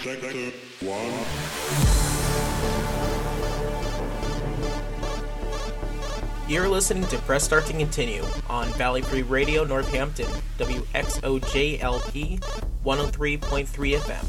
Sector 1. You're listening to Press Start to Continue on Valley Free Radio Northampton, WXOJLP 103.3 FM.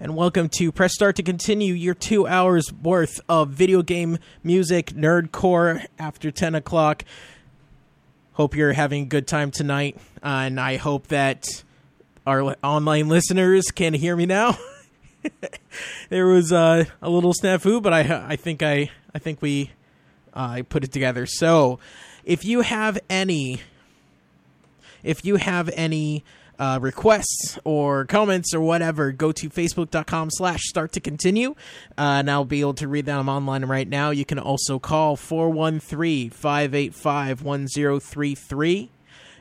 and welcome to Press Start to continue your 2 hours worth of video game music, nerdcore, after 10 o'clock. Hope you're having a good time tonight, and I hope that our online listeners can hear me now. There was a little snafu, but I think we put it together. So, if you have any requests or comments or whatever, go to facebook.com/start to continue, and I'll be able to read them online right now. You can also call 413-585-1033,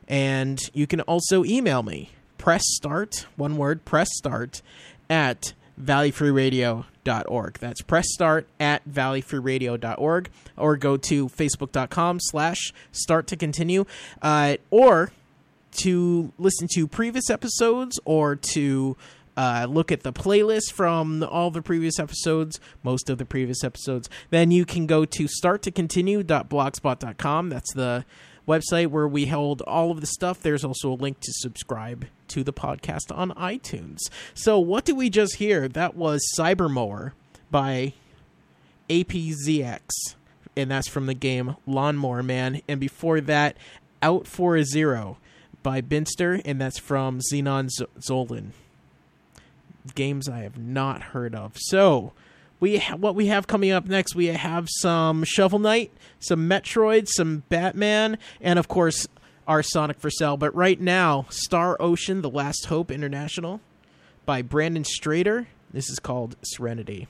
and you can also email me, pressstart@valleyfreeradio.org. That's pressstart@valleyfreeradio.org, or go to facebook.com/start to continue, or to listen to previous episodes, or to look at the playlist from all the previous episodes, most of the previous episodes. Then you can go to starttocontinue.blogspot.com. That's the website where we hold all of the stuff. There's also a link to subscribe to the podcast on iTunes. So what did we just hear? That was Cybermower by APZX, and that's from the game Lawnmower Man. And before that, Out for a Zero by Binster, and that's from Xenon Zolan. Games I have not heard of. So what we have coming up next, we have some Shovel Knight, some Metroid, some Batman, and of course our Sonic for Sale. But right now, Star Ocean: The Last Hope International by Brandon Strader. This is called Serenity.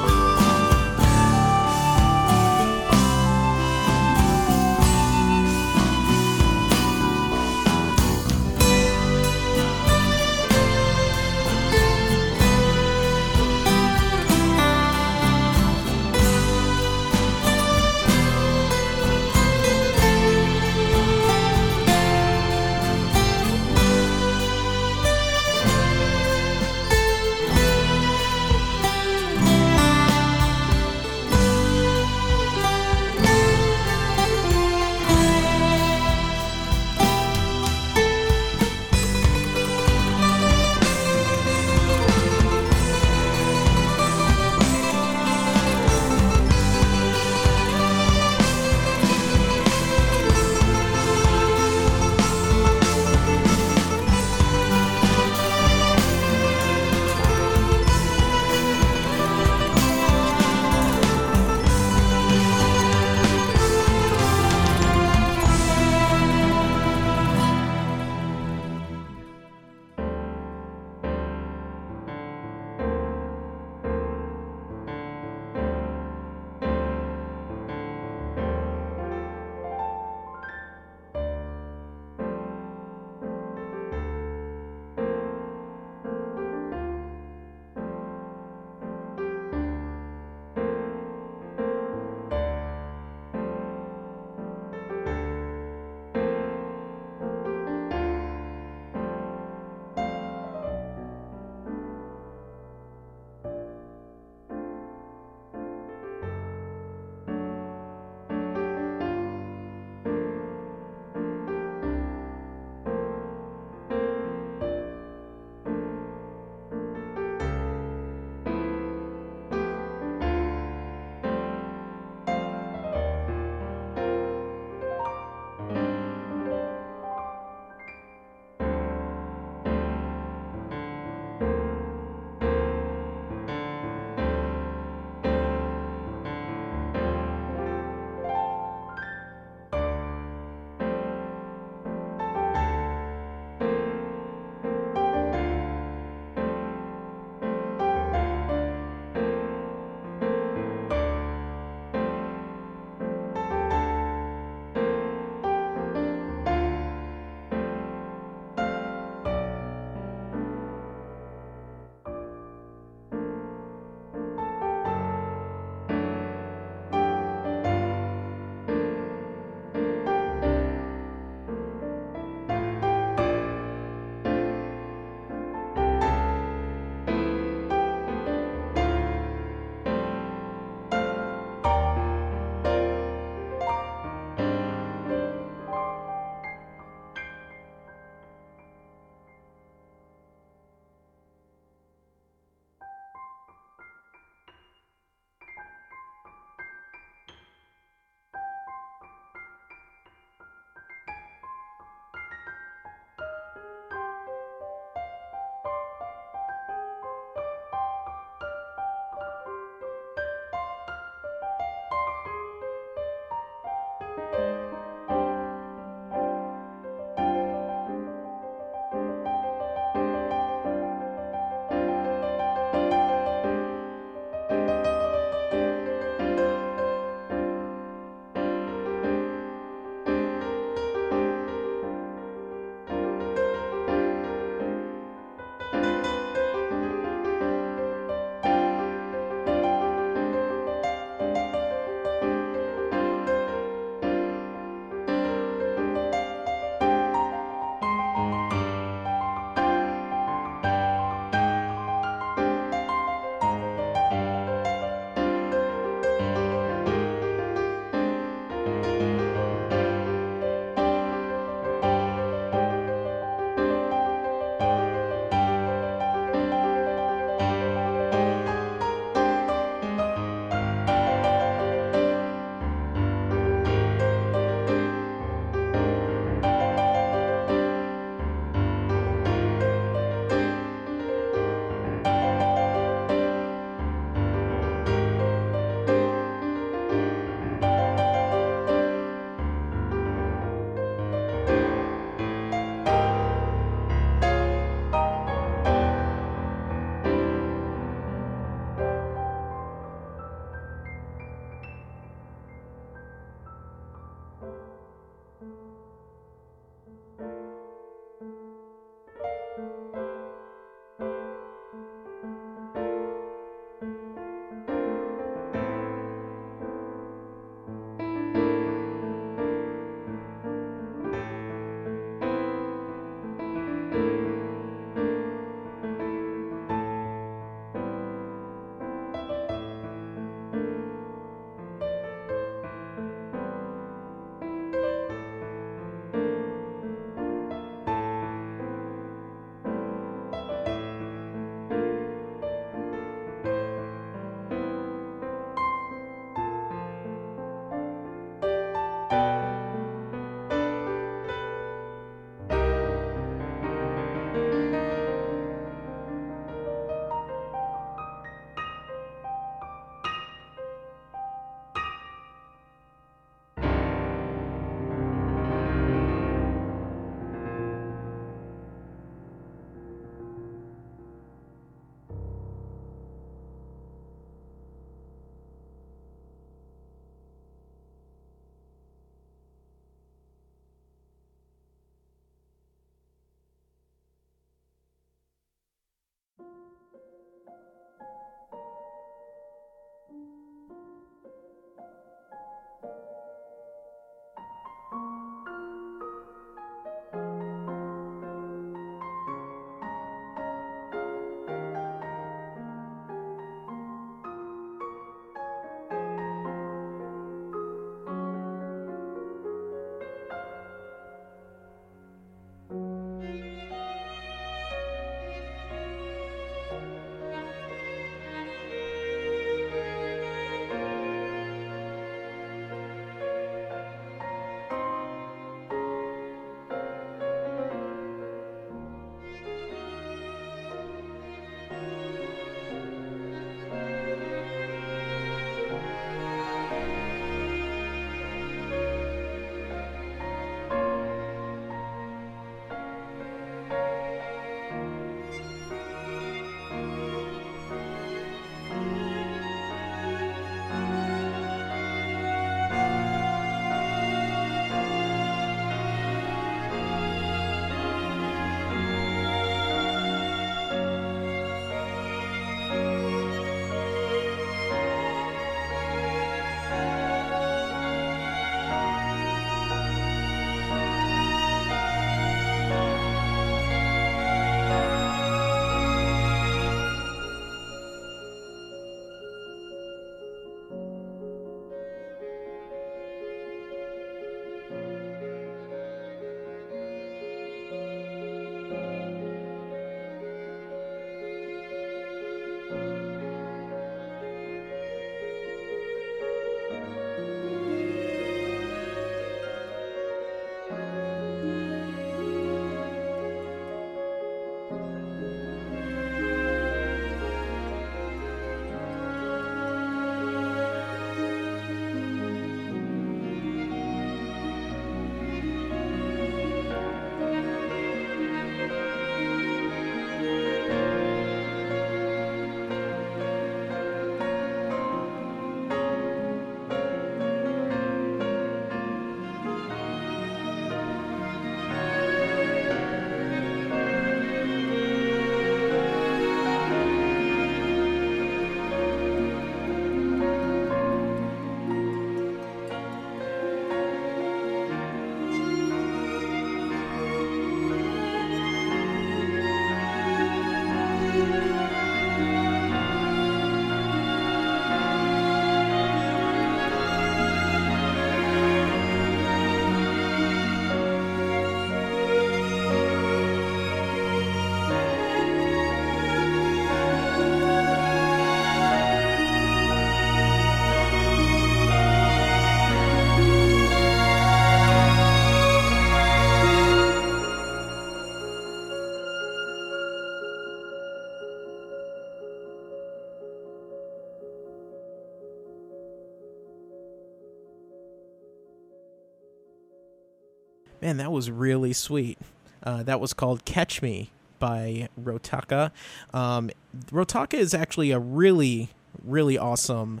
Man, that was really sweet. That was called Catch Me by Rotaka. Rotaka is actually a really, really awesome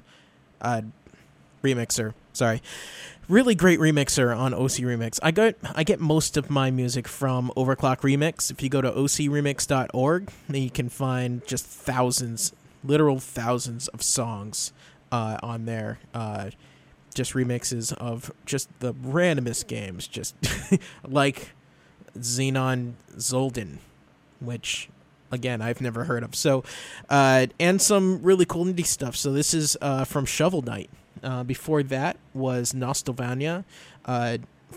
remixer. Sorry. Really great remixer on OC Remix. I get most of my music from Overclock Remix. If you go to ocremix.org, then you can find just thousands, literal thousands of songs on there. Just remixes of just the randomest games, just like Xenon Zolden, which, again, I've never heard of. So, and some really cool indie stuff. So this is from Shovel Knight. Before that was Nostalvania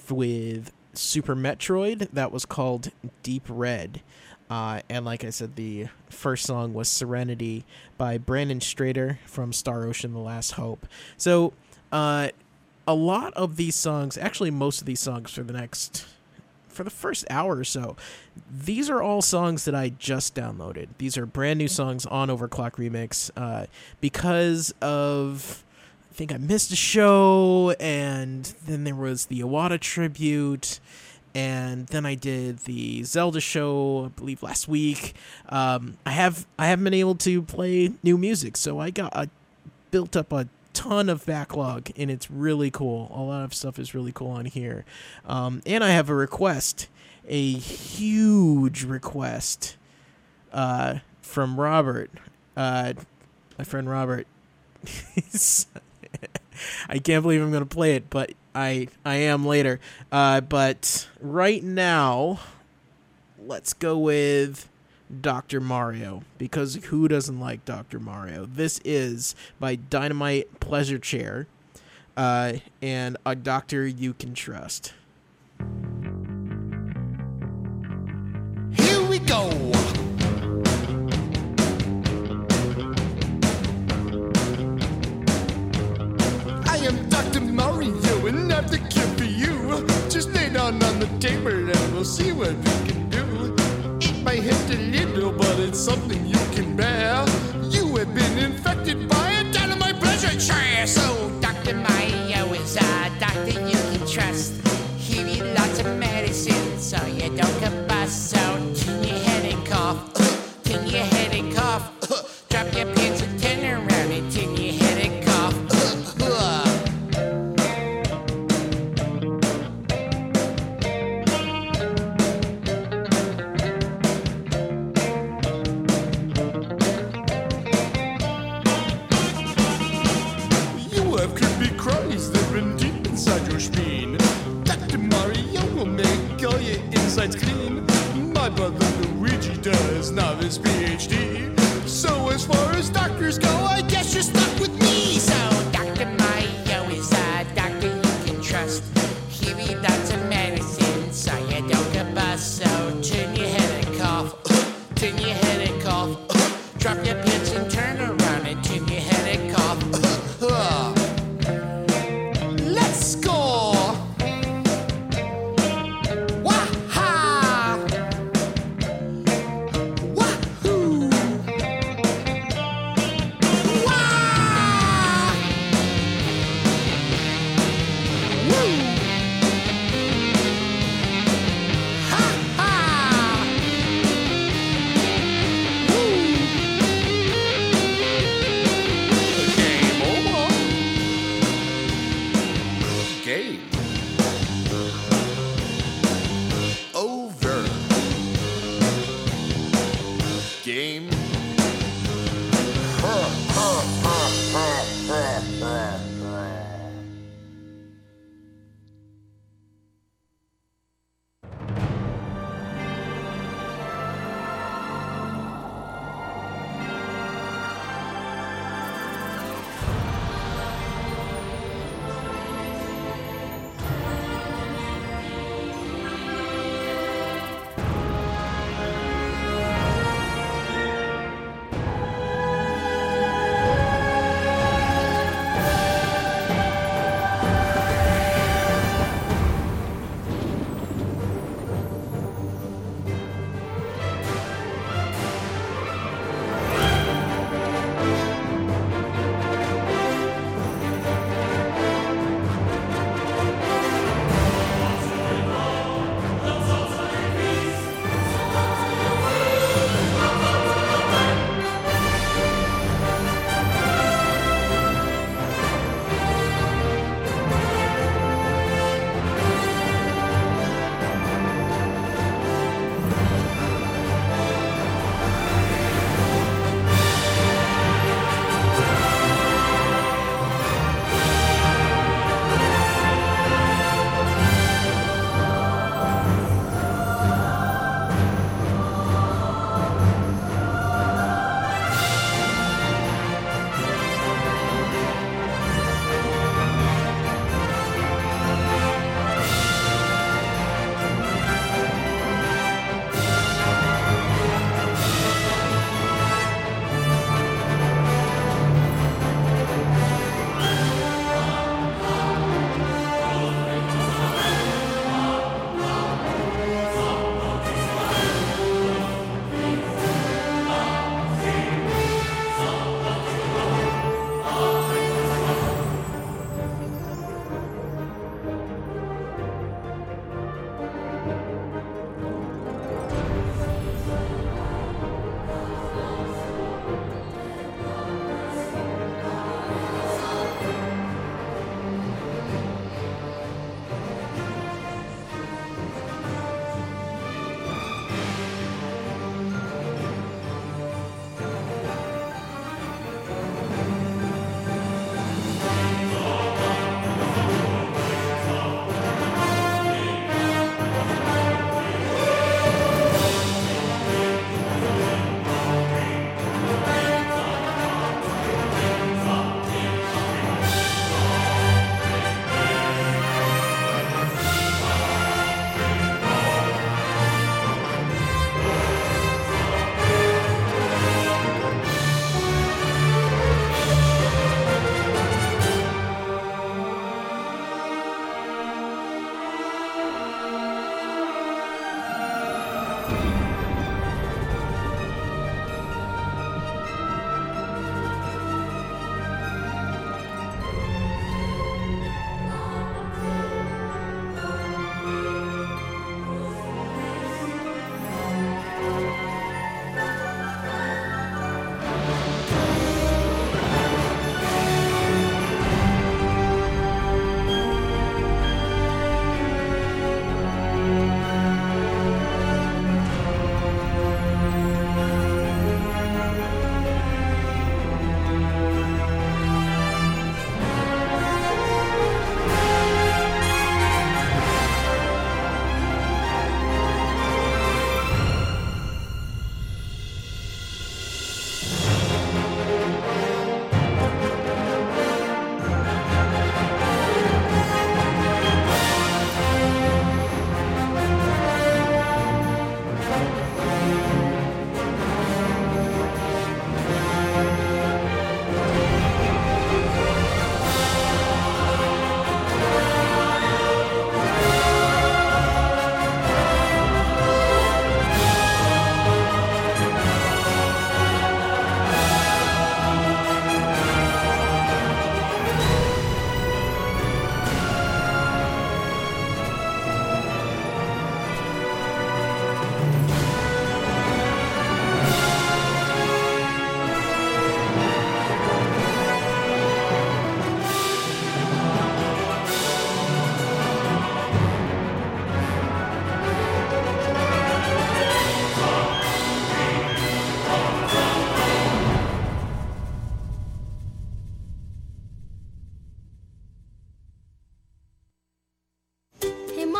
with Super Metroid. That was called Deep Red. And like I said, the first song was Serenity by Brandon Strader from Star Ocean: The Last Hope. So a lot of these songs, actually most of these songs for the first hour or so, these are all songs that I just downloaded. These are brand new songs on Overclock Remix because of... I think I missed a show, and then there was the Iwata tribute, and then I did the Zelda show, I believe, last week. I haven't been able to play new music, so I built up a ton of backlog, and it's really cool. A lot of stuff is really cool on here. And I have a request, a huge request from Robert, my friend Robert. I can't believe I'm going to play it, but I am later. But right now, let's go with Dr. Mario, because who doesn't like Dr. Mario? This is by Dynamite Pleasure Chair and A Doctor You Can Trust. Here we go! Mario, and I have the cure for you. Just lay down on the table and we'll see what we can do. It might hurt a little, but it's something you can bear. You have been infected by a dynamite pleasure chair. So Dr. Mario is a doctor you can trust. Give you lots of medicine so you don't combust. So turn your head and cough, turn your head and cough. Drop your pants and turn around and turn your head and cough. Dr. Mario will make all your insides clean. My brother Luigi does novice PhD. So as far as doctors go, I guess you're stuck with me. So Dr. Mario is a doctor you can trust. Give you lots of medicine so you don't combust. So turn your head and cough, turn your head and cough. Drop your pants and turn around and turn your head and cough.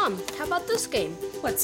Mom, how about this game? What's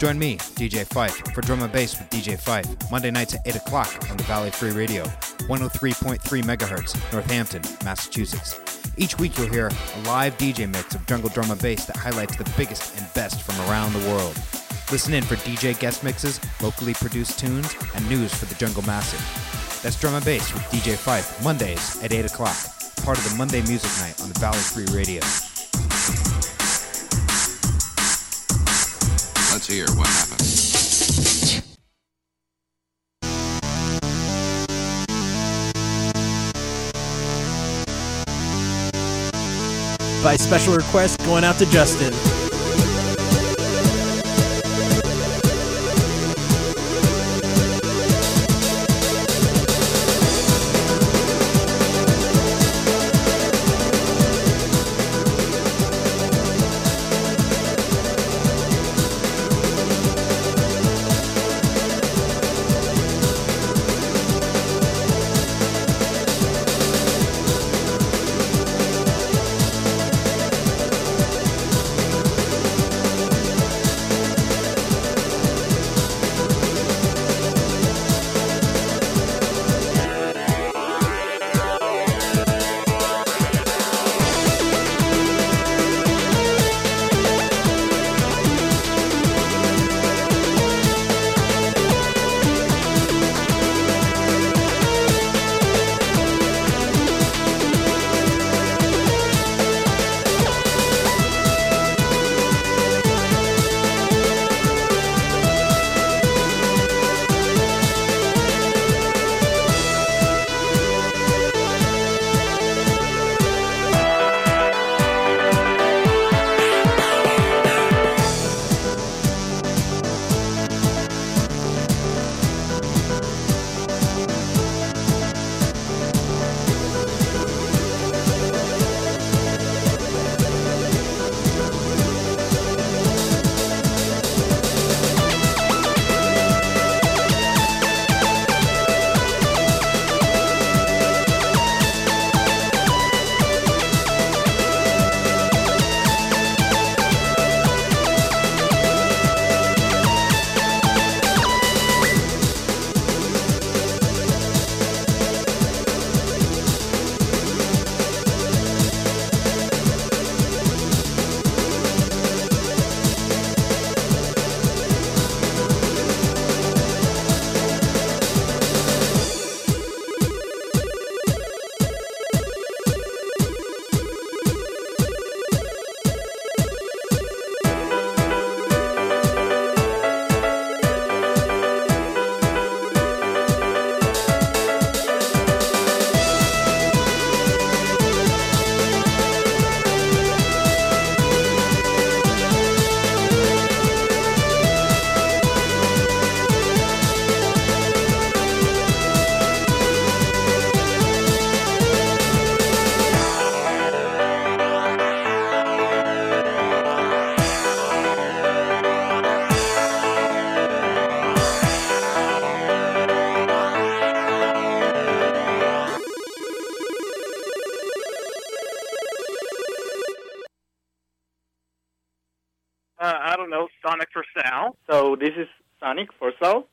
Join me, DJ Fife, for Drum and Bass with DJ Fife, Monday nights at 8 o'clock on the Valley Free Radio, 103.3 MHz, Northampton, Massachusetts. Each week you'll hear a live DJ mix of jungle drum and bass that highlights the biggest and best from around the world. Listen in for DJ guest mixes, locally produced tunes, and news for the jungle massive. That's Drum and Bass with DJ Fife, Mondays at 8 o'clock, part of the Monday Music Night on the Valley Free Radio. Let's hear what happens. By special request, going out to Justin. This is Sonic for Sal.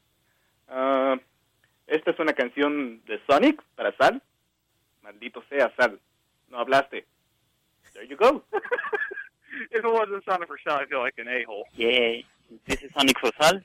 Esta es una canción de Sonic para Sal. Maldito sea, Sal. No hablaste. There you go. If it wasn't Sonic for Sal, I feel like an a-hole. Yeah. This is Sonic for Sal.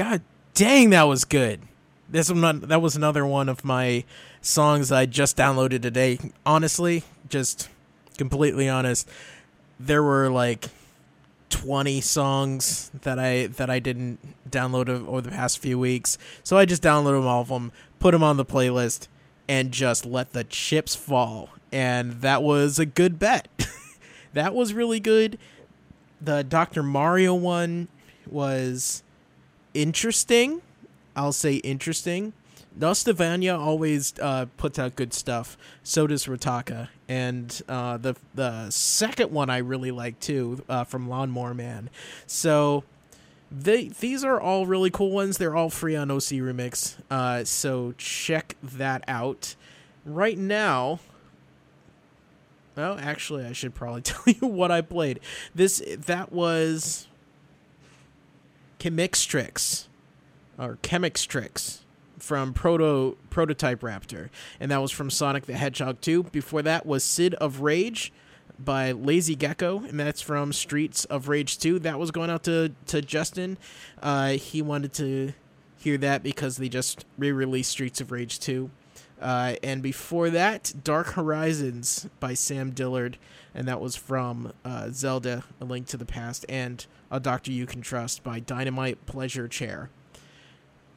God dang, that was good. That was another one of my songs I just downloaded today. Honestly, just completely honest, there were like 20 songs that I didn't download over the past few weeks. So I just downloaded all of them, put them on the playlist, and just let the chips fall. And that was a good bet. That was really good. The Dr. Mario one was interesting. I'll say interesting. Nostalvania always puts out good stuff. So does Rotaka. And the second one I really like, too, from Lawnmower Man. So these are all really cool ones. They're all free on OC Remix. So check that out. Right now... Well, actually, I should probably tell you what I played. That was Chemix Tricks. Or Chemix Tricks. From Prototype Raptor, and that was from Sonic the Hedgehog 2. Before that was Sid of Rage by Lazy Gecko, and that's from Streets of Rage 2. That was going out to Justin. He wanted to hear that because they just re-released Streets of Rage 2. And before that, Dark Horizons by Sam Dillard, and that was from Zelda, A Link to the Past, and A Doctor You Can Trust by Dynamite Pleasure Chair.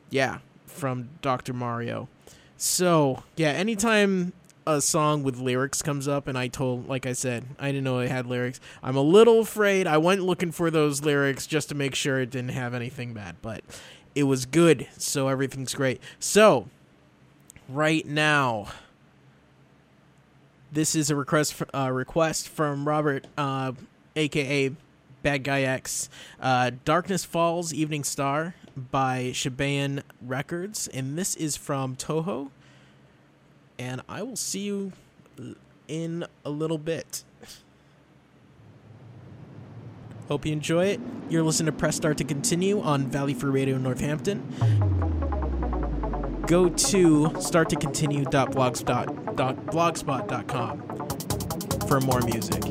Yeah. From Dr. Mario. So yeah, anytime a song with lyrics comes up, and I didn't know it had lyrics, I'm a little afraid. I went looking for those lyrics just to make sure it didn't have anything bad, but it was good, so everything's great. So right now, this is a request from Robert, aka Bad Guy X, Darkness Falls Evening Star by Shibayan Records, and this is from Toho, and I will see you in a little bit. Hope you enjoy it. You're listening to Press Start to Continue on Valley Free Radio Northampton. Go to starttocontinue.blogspot.com for more music.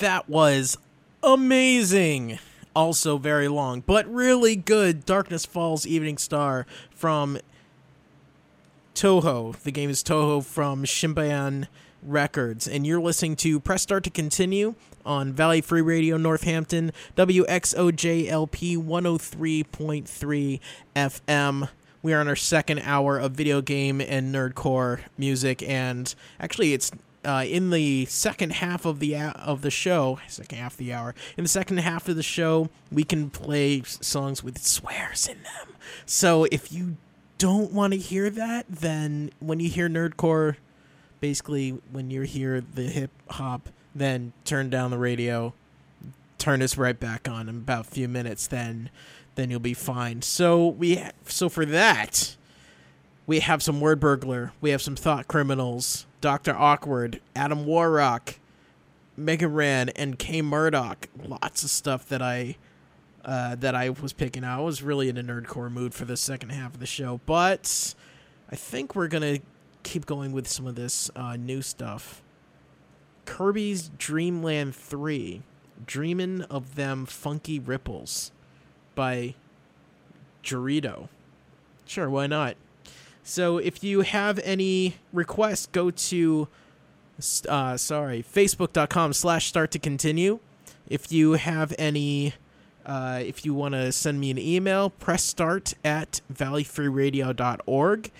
That was amazing. Also very long, but really good. Darkness Falls Evening Star from Toho. The game is Toho from Shibayan Records. And you're listening to Press Start to Continue on Valley Free Radio Northampton, WXOJLP 103.3 FM. We are on our second hour of video game and nerdcore music, and actually it's in the second half of the show, in the second half of the show, we can play songs with swears in them. So if you don't want to hear that, then when you hear nerdcore, basically when you hear the hip hop, then turn down the radio, turn us right back on in about a few minutes, then you'll be fine. So for that, we have some Word Burglar, we have some Thought Criminals, Dr. Awkward, Adam Warrock, Mega Ran, and Kay Murdoch. Lots of stuff that I was picking out. I was really in a nerdcore mood for the second half of the show, but I think we're gonna keep going with some of this new stuff. Kirby's Dreamland 3, Dreamin' of Them Funky Ripples, by Dorito. Sure, why not? So if you have any requests, go to facebook.com/starttocontinue. If you have any, if you want to send me an email, pressstart@valleyfreeradio.org.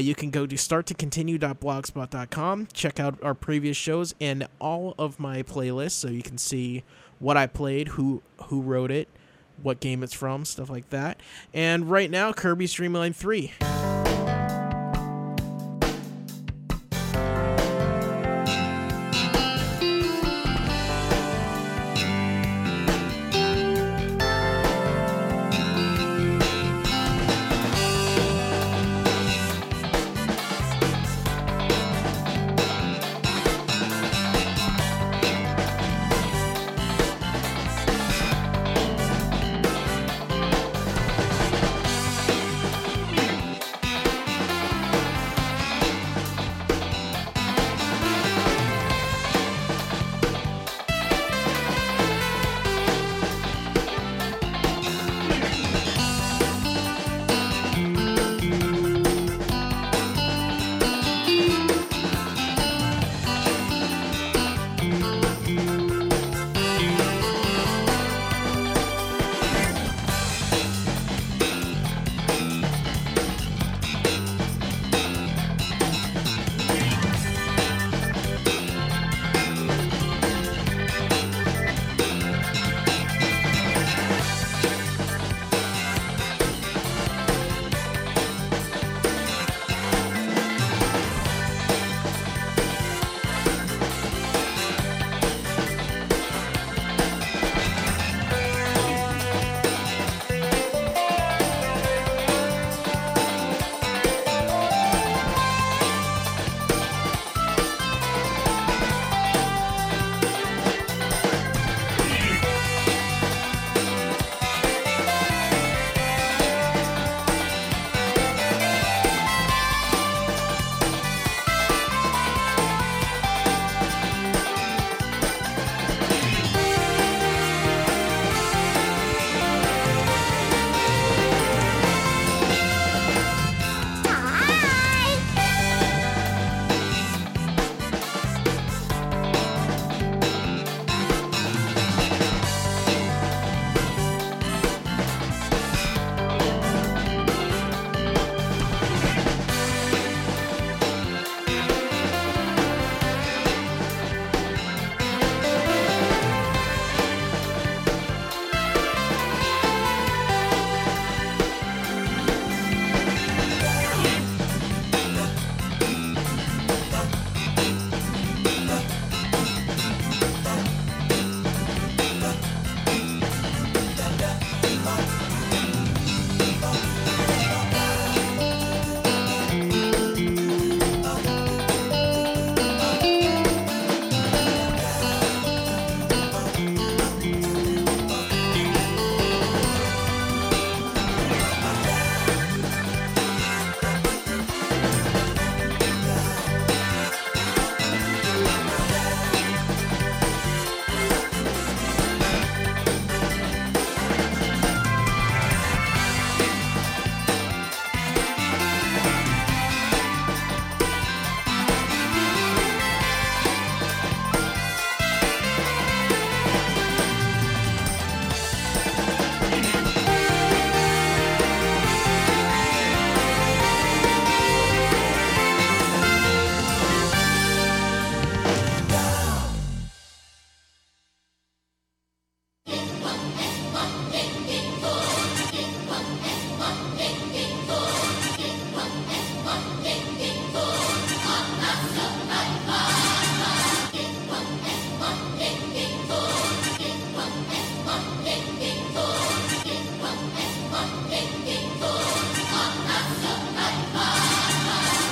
You can go to starttocontinue.blogspot.com, check out our previous shows and all of my playlists so you can see what I played, who wrote it, what game it's from, stuff like that. And right now, Kirby's Dreamland 3.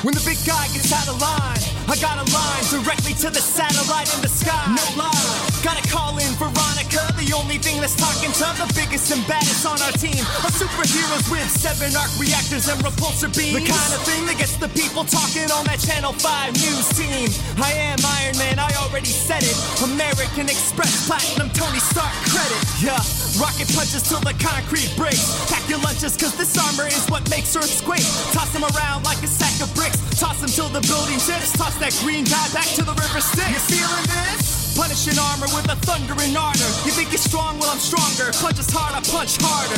When the big guy gets out of line, I got a line directly to the satellite in the sky. No lie, gotta call in Veronica, the only thing that's talking to the biggest and baddest on our team. Our superheroes with 7 arc reactors and repulsor beams, the kind of thing that gets the people talking on that Channel 5 news team. I am Iron Man, I already said it. American Express, Platinum, Tony Stark credit. Yeah, rocket punches till the concrete breaks. Pack your lunches cause this armor is what makes Earth quake. Toss them around like a sack of bricks, toss them till the building tips, toss that green guy back to the river Styx. You feeling this? Punishing armor with a thundering ardor. You think you're strong? Well, I'm stronger. Punches hard, I punch harder.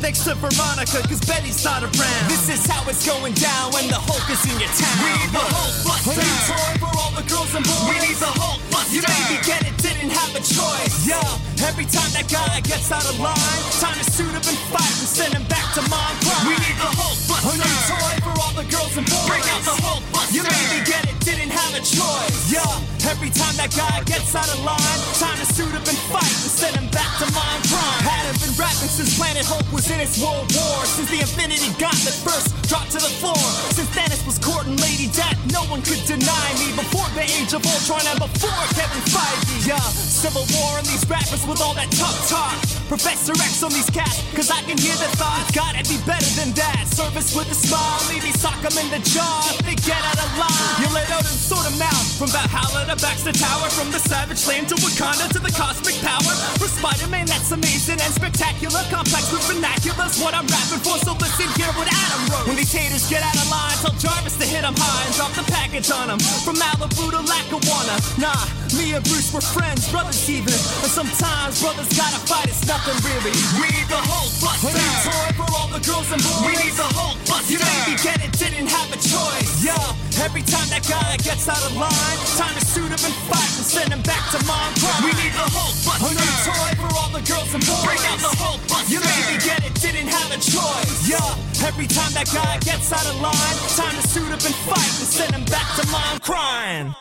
Thanks to Veronica, cause Betty's not around. This is how it's going down when the Hulk is in your town. We need the Hulkbuster, a new toy for all the girls and boys. We need the Hulkbuster. You maybe get it, didn't have a choice. Yo, every time that guy gets out of line, time to suit up and fight and send him back to mom prime. We need the Hulkbuster, a new toy for all the girls and boys. Bring out the Hulkbuster. You maybe get it, didn't have a choice. Yo, every time that guy gets out of line, time to suit up and fight and send him back to mom prime. Hadn't been rapping since Planet Hulk was in its world war, since the Infinity Gauntlet first dropped to the floor, since Thanos was courting Lady Death, no one could deny me, before the Age of Ultron and before Kevin Feige. Yeah, Civil War and these rappers with all that tough talk, Professor X on these cats, cause I can hear the thought, gotta be better than that, service with a smile, maybe sock them in the jaw, if they get out of line. You let out and sort them out, from Valhalla to Baxter Tower, from the Savage Land to Wakanda to the Cosmic Power, for Spider-Man that's amazing and spectacular, complex with vernacular. That's what I'm rapping for, so listen, hear what Adam wrote. When these haters get out of line, tell Jarvis to hit them high and drop the package on them. From Malibu to Lackawanna, nah, me and Bruce were friends, brothers even. And sometimes brothers gotta fight, it's nothing really. We need the Hulkbuster, a new toy for all the girls and boys. We need the Hulkbuster. You maybe get it, didn't have a choice. Yeah, every time that guy gets out of line, time to suit him and fight and send him back to mom prime. We need the Hulkbuster, a new toy for all the girls and boys. Bring out the Hulkbuster. You maybe get it, didn't have a choice. Yeah, every time that guy gets out of line, time to suit up and fight and send him back to mom crying.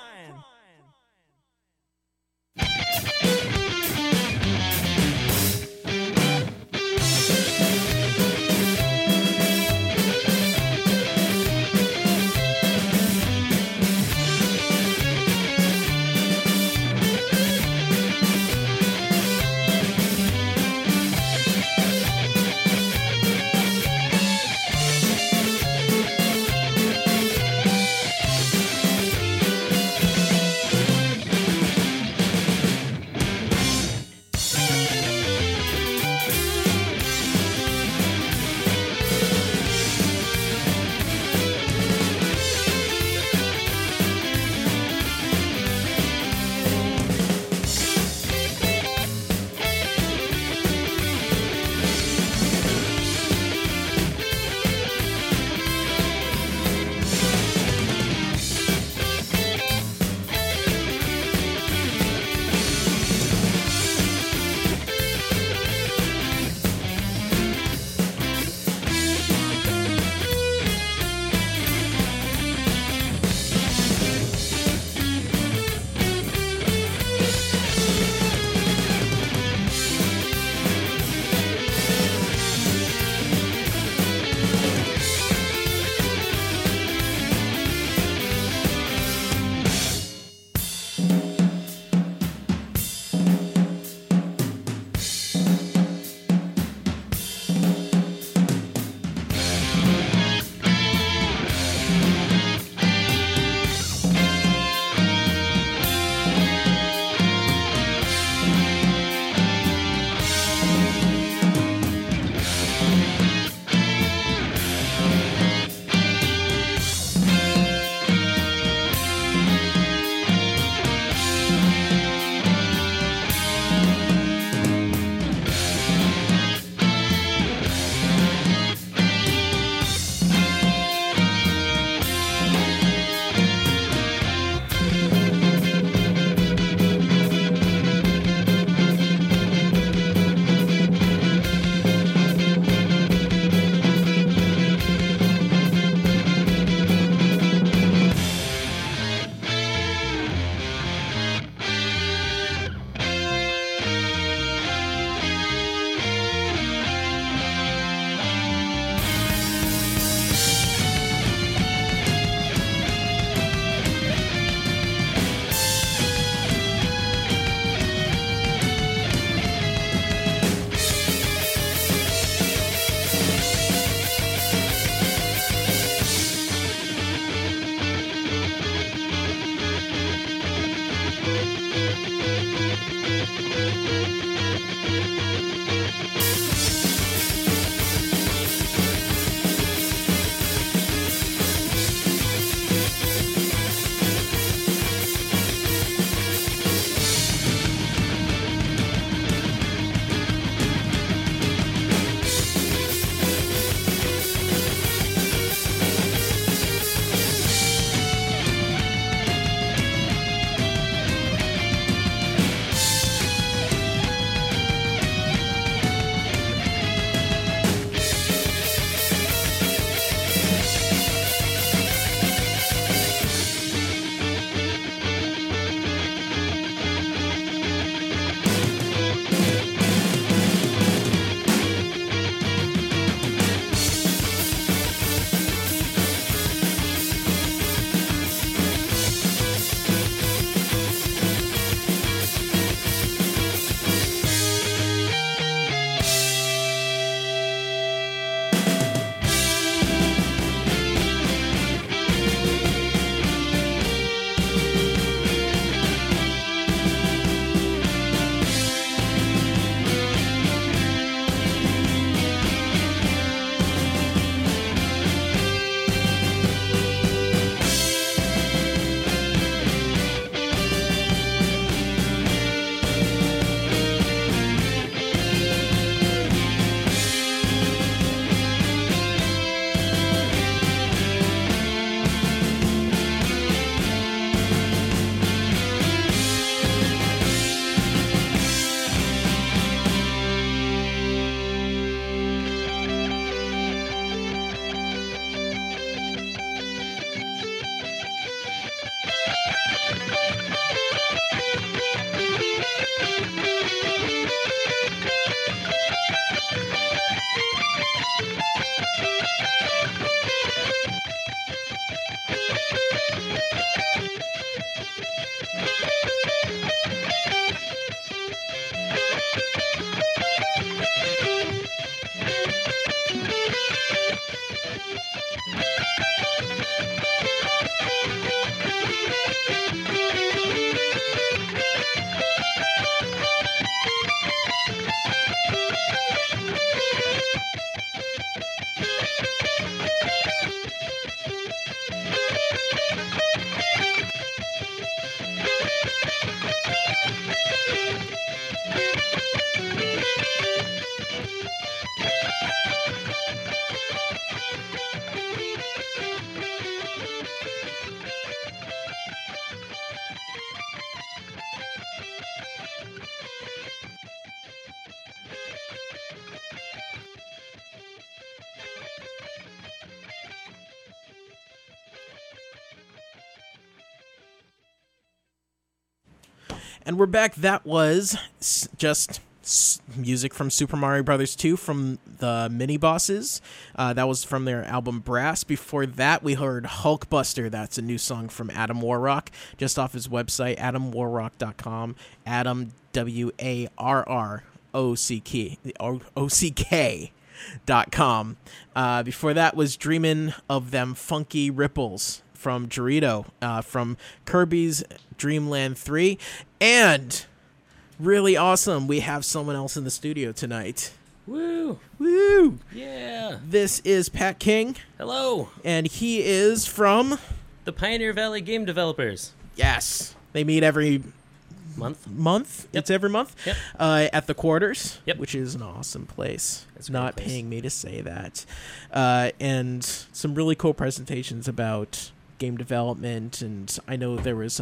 And we're back. That was just music from Super Mario Bros. 2 from the mini bosses. That was from their album Brass. Before that, we heard Hulkbuster. That's a new song from Adam Warrock, just off his website, adamwarrock.com. Adam, WARROCK.com. Before that was Dreamin' of Them Funky Ripples from Dorito, from Kirby's Dreamland 3. And really awesome, we have someone else in the studio tonight. Woo! Yeah. This is Pat King. Hello. And he is from the Pioneer Valley Game Developers. Yes. They meet every month. Yep. It's every month. Yep. At the Quarters, yep, which is an awesome place. It's not place. Paying me to say that. And some really cool presentations about game development, and I know there was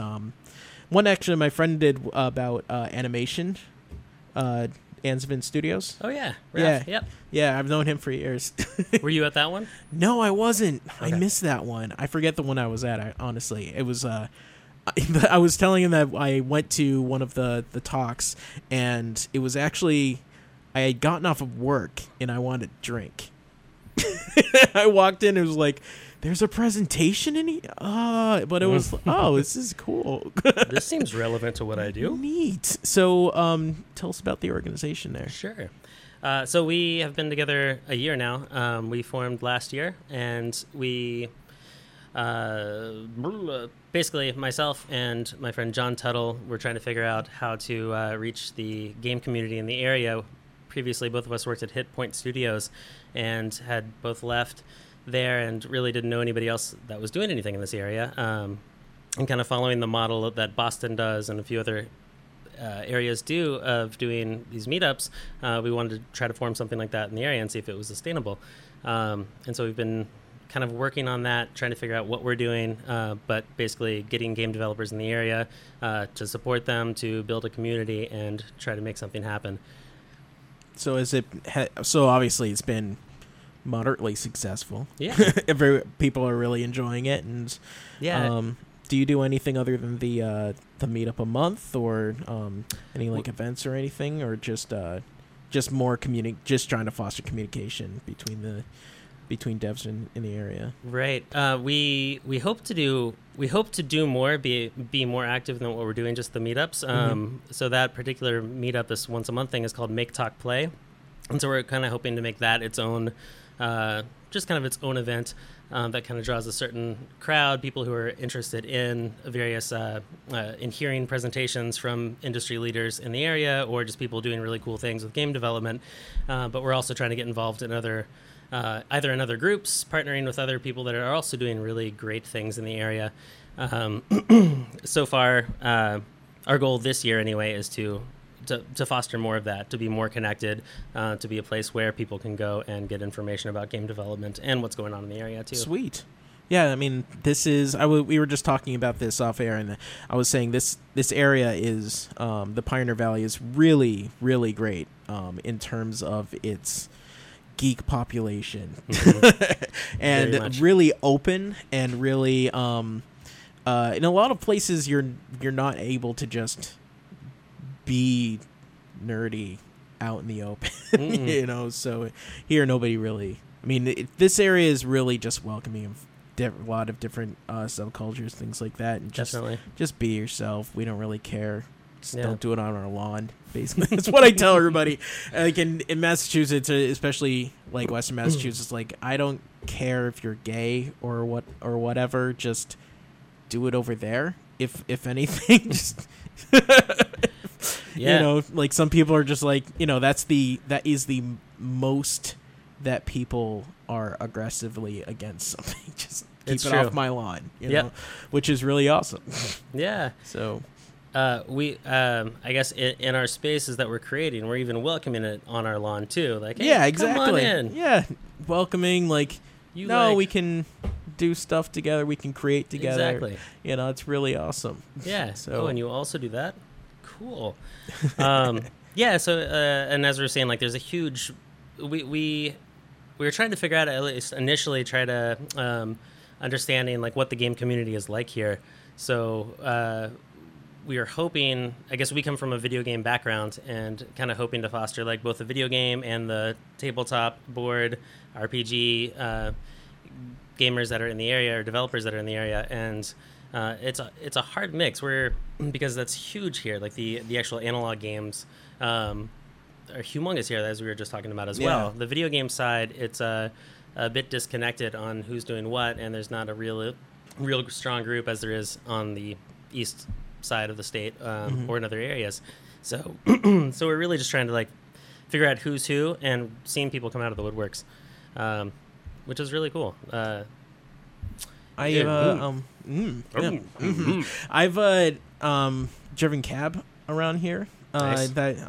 one actually my friend did about animation, Ansvin Studios. Oh yeah, Ralph. Yeah, yep, yeah. I've known him for years. Were you at that one? No, I wasn't. Okay. I missed that one. I forget the one I was at. Honestly, it was. I was telling him that I went to one of the talks, and it was actually I had gotten off of work and I wanted a drink. I walked in. It was like, there's a presentation in here? But it was, this is cool. This seems relevant to what I do. Neat. So tell us about the organization there. Sure. So we have been together a year now. We formed last year, and we basically myself and my friend John Tuttle were trying to figure out how to reach the game community in the area. Previously, both of us worked at Hit Point Studios and had both left there and really didn't know anybody else that was doing anything in this area, and kind of following the model that Boston does and a few other areas do of doing these meetups. We wanted to try to form something like that in the area and see if it was sustainable. And so we've been kind of working on that, trying to figure out what we're doing, but basically getting game developers in the area to support them, to build a community and try to make something happen. So so obviously it's been moderately successful. Yeah. People are really enjoying it, and yeah. Do you do anything other than the meetup a month, or any events or anything, or just more just trying to foster communication between devs in the area? Right. We hope to do more, be more active than what we're doing, just the meetups. So that particular meetup, this once a month thing, is called Make Talk Play, and so we're kind of hoping to make that its own. Just kind of its own event that kind of draws a certain crowd, people who are interested in various in hearing presentations from industry leaders in the area, or just people doing really cool things with game development. But we're also trying to get involved in other groups, partnering with other people that are also doing really great things in the area. So far, our goal this year anyway is to foster more of that, to be more connected, to be a place where people can go and get information about game development and what's going on in the area too. Sweet. Yeah, I mean, this is, we were just talking about this off air, and I was saying this area is, the Pioneer Valley is really, really great in terms of its geek population. Mm-hmm. And really open and really, in a lot of places you're not able to just be nerdy out in the open, you know. So here, nobody really. I mean, this area is really just welcoming of a lot of different subcultures, things like that, and just be yourself. We don't really care. Just don't do it on our lawn. Basically, that's what I tell everybody. Like in Massachusetts, especially like Western Massachusetts, like I don't care if you're gay or what or whatever. Just do it over there. If anything, just you know, like some people are just like, you know, that is the most that people are aggressively against something. Just keep it off my lawn, you know, which is really awesome. Yeah. So. We, I guess, in our spaces that we're creating, we're even welcoming it on our lawn too. Like, hey, come on in. Yeah, welcoming. Like, we can do stuff together. We can create together. Exactly. You know, it's really awesome. Yeah. So, and you also do that. Cool. Yeah. So, and as we were saying, like, there's a huge. We were trying to figure out, at least initially, try to understanding like what the game community is like here. So. We are hoping, I guess we come from a video game background and kind of hoping to foster like both the video game and the tabletop board RPG gamers that are in the area or developers that are in the area. And it's a hard mix because that's huge here. Like the actual analog games are humongous here, as we were just talking about as well. The video game side, it's a bit disconnected on who's doing what, and there's not a real strong group as there is on the east side of the state or in other areas, so we're really just trying to like figure out who's who and seeing people come out of the woodworks, which is really cool. I've driven cab around here. Nice. That's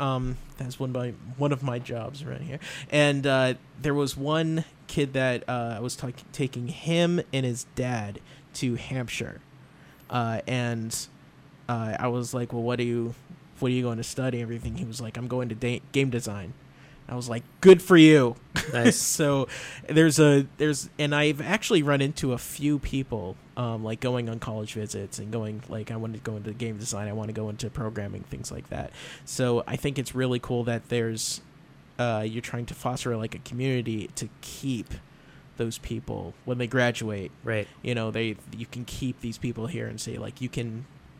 one of my jobs around here, and there was one kid that I was taking him and his dad to Hampshire, and. I was like, well, what are you going to study? Everything. He was like, I'm going to game design. I was like, good for you. Nice. So and I've actually run into a few people like going on college visits and going like, I want to go into game design. I want to go into programming, things like that. So I think it's really cool that there's you're trying to foster like a community to keep those people when they graduate. Right. You know, you can keep these people here and say like,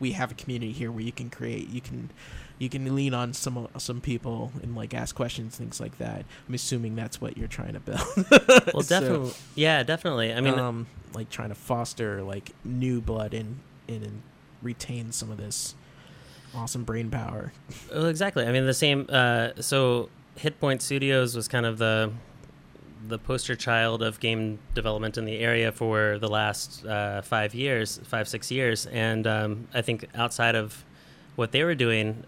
we have a community here where you can create, you can lean on some people and like ask questions, things like that. I'm assuming that's what you're trying to build. Well, definitely. So, yeah, definitely. I mean, like trying to foster like new blood and retain some of this awesome brain power. Well, exactly. I mean, the same, so Hit Point Studios was kind of the poster child of game development in the area for the last 5, 6 years. And I think outside of what they were doing,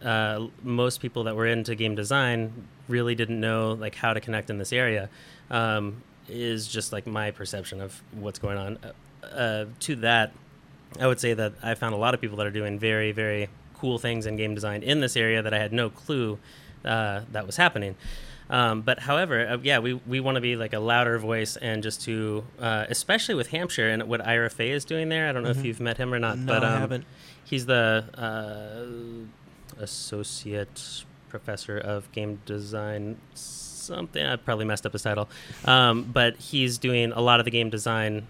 most people that were into game design really didn't know like how to connect in this area, is just like my perception of what's going on. To that, I would say that I found a lot of people that are doing very, very cool things in game design in this area that I had no clue that was happening. But however, we want to be like a louder voice, and just to, especially with Hampshire and what Ira Fay is doing there. I don't know if you've met him or not, no, but I haven't. He's the associate professor of game design something. I probably messed up his title, but he's doing a lot of the game design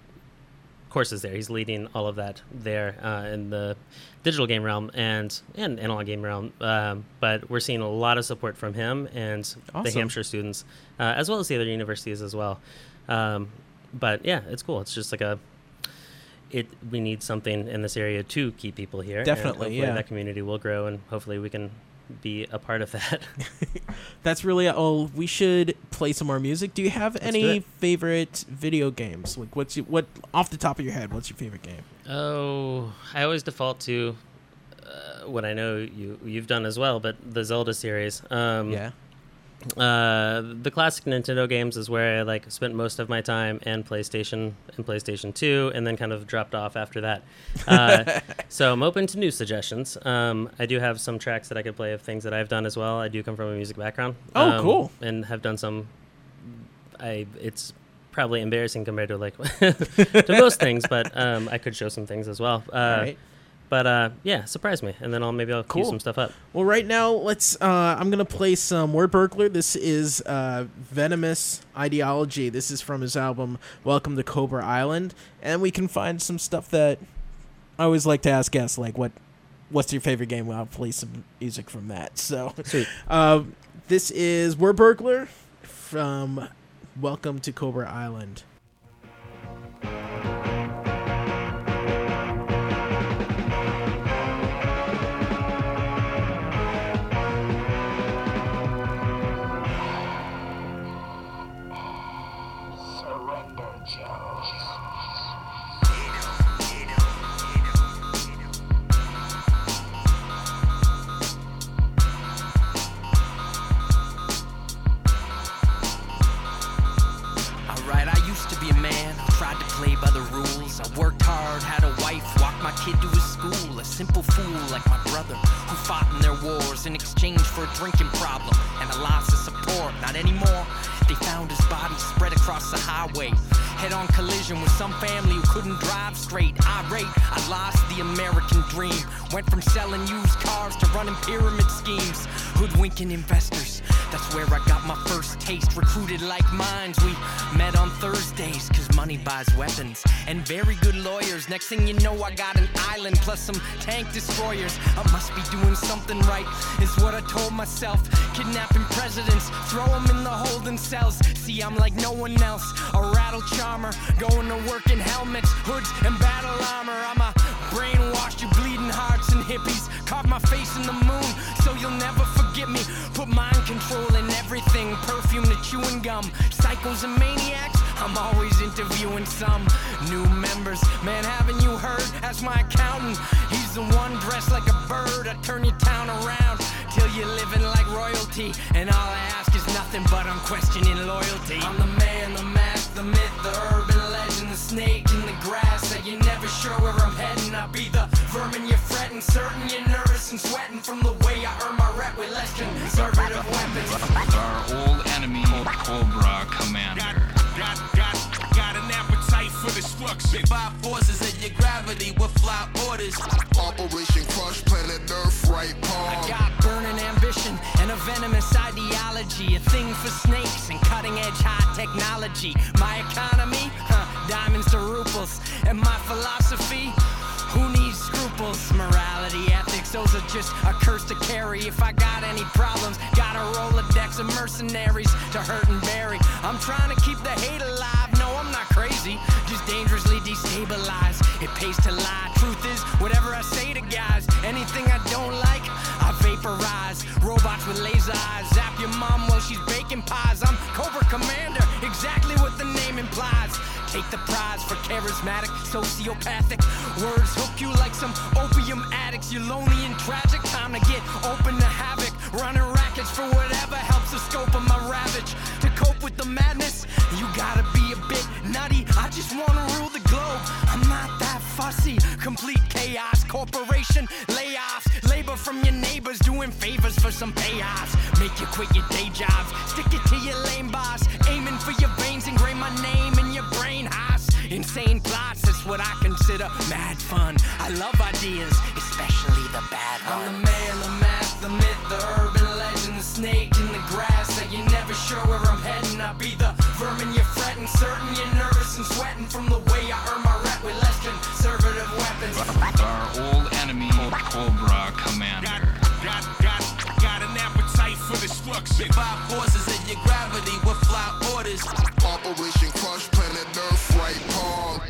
courses there. He's leading all of that there in the digital game realm and analog game realm, but we're seeing a lot of support from him and the Hampshire students, as well as the other universities as well. But yeah, it's cool. It's just like we need something in this area to keep people here. Definitely. And that community will grow, and hopefully we can be a part of that. That's really we should play some more music. Do you have any favorite video games? Like what off the top of your head, what's your favorite game? Oh, I always default to what I know you've done as well, but the Zelda series. The classic Nintendo games is where I like spent most of my time, and PlayStation and PlayStation 2, and then kind of dropped off after that. So I'm open to new suggestions. I do have some tracks that I could play of things that I've done as well. I do come from a music background. Cool. And have done some. It's probably embarrassing compared to like to most things, but I could show some things as well. All right. But yeah, surprise me, and then maybe I'll cue some stuff up. Well, right now, let's. I'm gonna play some Word Burglar. This is Venomous Ideology. This is from his album Welcome to Cobra Island, and we can find some stuff that I always like to ask guests, like what's your favorite game? Well, I'll play some music from that. So, sweet. This is Word Burglar from Welcome to Cobra Island. Simple fool like my brother who fought in their wars in exchange for a drinking problem and a loss of support. Not anymore. They found his body spread across the highway. Head-on collision with some family who couldn't drive straight. Irate, I lost the American dream. Went from selling used cars to running pyramid schemes. Hoodwinking investors. That's where I got my first taste. Recruited like minds. We met on Thursdays cause money buys weapons and very good lawyers. Next thing you know I got an island plus some tank destroyers. I must be doing something right is what I told myself. Kidnapping presidents, throw them in the holding cells. See, I'm like no one else, a rattle charmer, going to work in helmets, hoods and battle armor. I'm a brainwashed, you bleeding hearts and hippies. Carved my face in the moon so you'll never forget me. Put mind control in everything, perfume to chewing gum. Psychos and maniacs, I'm always interviewing some new members. Man, haven't you heard? Ask my accountant. He's the one dressed like a bird. I turn your town around till you're living like royalty. And all I ask is nothing but I'm questioning loyalty. I'm the man, the mask, the myth, the urban legend, the snake in the grass. That you're never sure where I'm heading. I'll be the vermin you're fretting, certain you're nervous and sweating from the way I earn my rep with less conservative weapons. Our old enemy, Cobra Commander. Got an appetite for destruction. Five forces in your gravity with fly orders. Operation Crush, planet Earth, right palm. I got burning ambition and a venomous ideology. A thing for snakes and cutting edge high technology. My economy, diamonds to ruples. And my philosophy, who needs scruples? Morality, ethics, those are just a curse to carry. If I got any problems, got a Rolodex of mercenaries to hurt and bury. I'm trying to keep the hate alive. No, I'm not crazy, just dangerously destabilized. It pays to lie. Truth is, whatever I say to guys, anything I don't like, I vaporize. Robots with laser eyes, zap your mom while she's baking pies. I'm Cobra Commander, exactly what the name implies. Take the prize for charismatic, sociopathic. Words hook you like some opium addicts. You're lonely and tragic, time to get open to havoc. Running rackets for whatever helps the scope of my ravage. To cope with the madness, you gotta be a bit nutty. I just wanna rule the globe, I'm not that fussy. Complete chaos, corporation layoffs. Labor from your neighbors, doing favors for some payoffs. Make you quit your day jobs, stick it to your lame boss. Aiming for your veins, engrave my name in your brain. Insane plots, that's what I consider mad fun. I love ideas, especially the bad ones. I'm the man, the mask, the myth, the urban legend, the snake in the grass. That you're never sure where I'm heading. I'll be the vermin you're fretting, certain you're nervous and sweating from the way I earn my rep with less conservative weapons. Our old enemy, Cobra Commander. Got an appetite for destruction. Five forces in your gravity with fly orders. Operation Crush, planet Earth, right palm.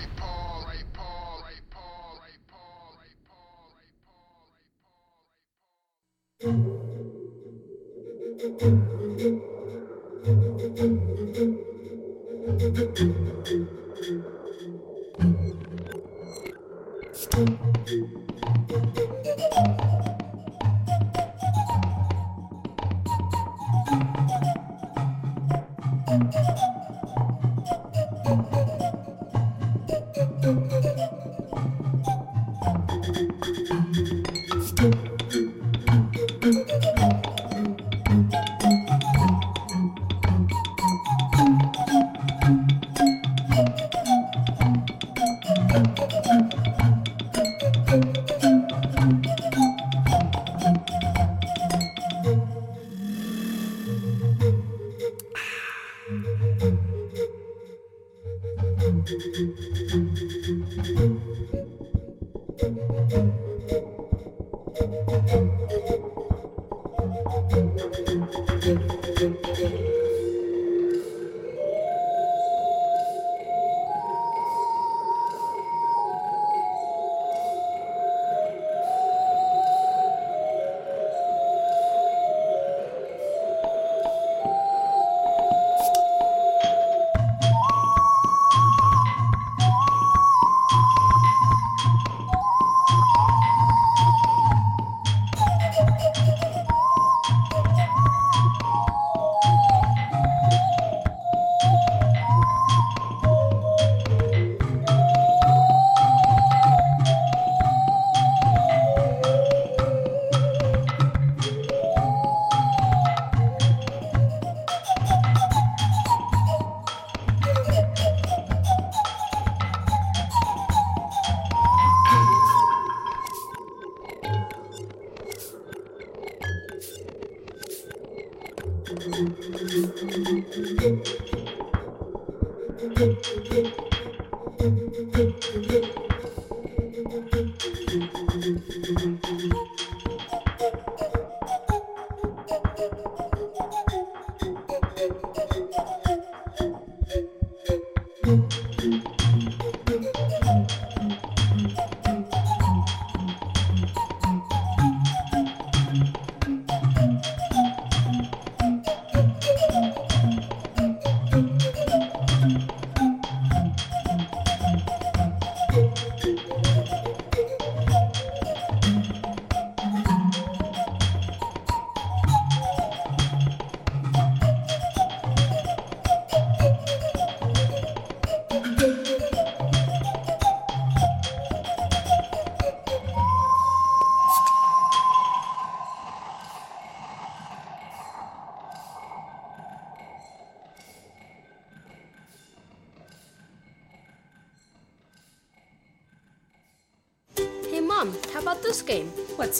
What's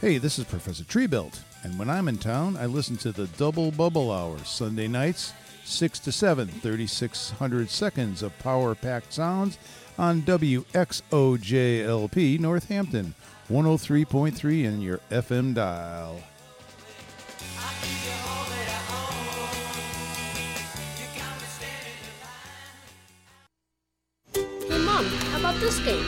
Hey, this is Professor Treebelt, and when I'm in town, I listen to the Double Bubble Hour, Sunday nights, 6 to 7, 3,600 seconds of power-packed sounds on WXOJLP Northampton, 103.3 in your FM dial. Hey, Mom, how about this game?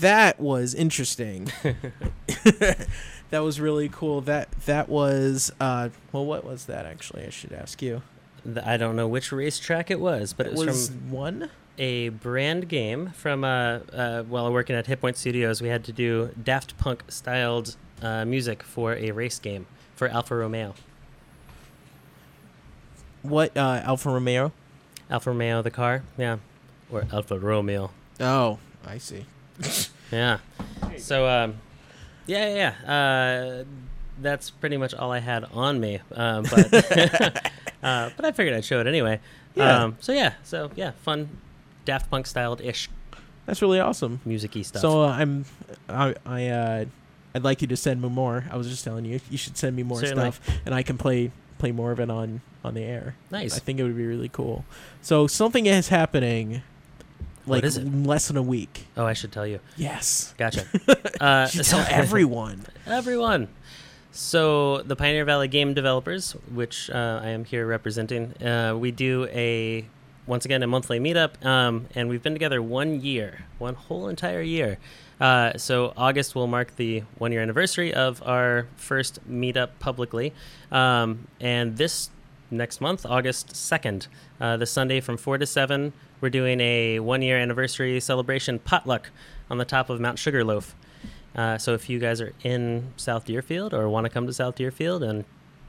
that was interesting. That was really cool. That was well, what was that actually? I should ask you. I don't know which racetrack it was, but it was from a brand game from while working at Hit Point Studios. We had to do Daft Punk styled music for a race game for Alfa Romeo. What Alfa Romeo? Alfa Romeo the car, yeah, or Alfa Romeo. Oh, I see. Yeah. So that's pretty much all I had on me, but but I figured I'd show it anyway. Yeah. So fun, Daft Punk styled ish. That's really awesome, music-y stuff. So I'd like you to send me more. I was just telling you, you should send me more stuff, and I can play more of it on the air. Nice. I think it would be really cool. So something is happening. Like, what is it? Less than a week. Oh, I should tell you. Yes. Gotcha. You should tell everyone. Everyone. So the Pioneer Valley Game Developers, which I am here representing, we do once again a monthly meetup, and we've been together 1 year, one whole entire year. So August will mark the 1 year anniversary of our first meetup publicly, and this next month, August 2nd, the Sunday from 4 to 7, we're doing a 1 year anniversary celebration potluck on the top of Mount Sugarloaf. So if you guys are in South Deerfield or want to come to South Deerfield and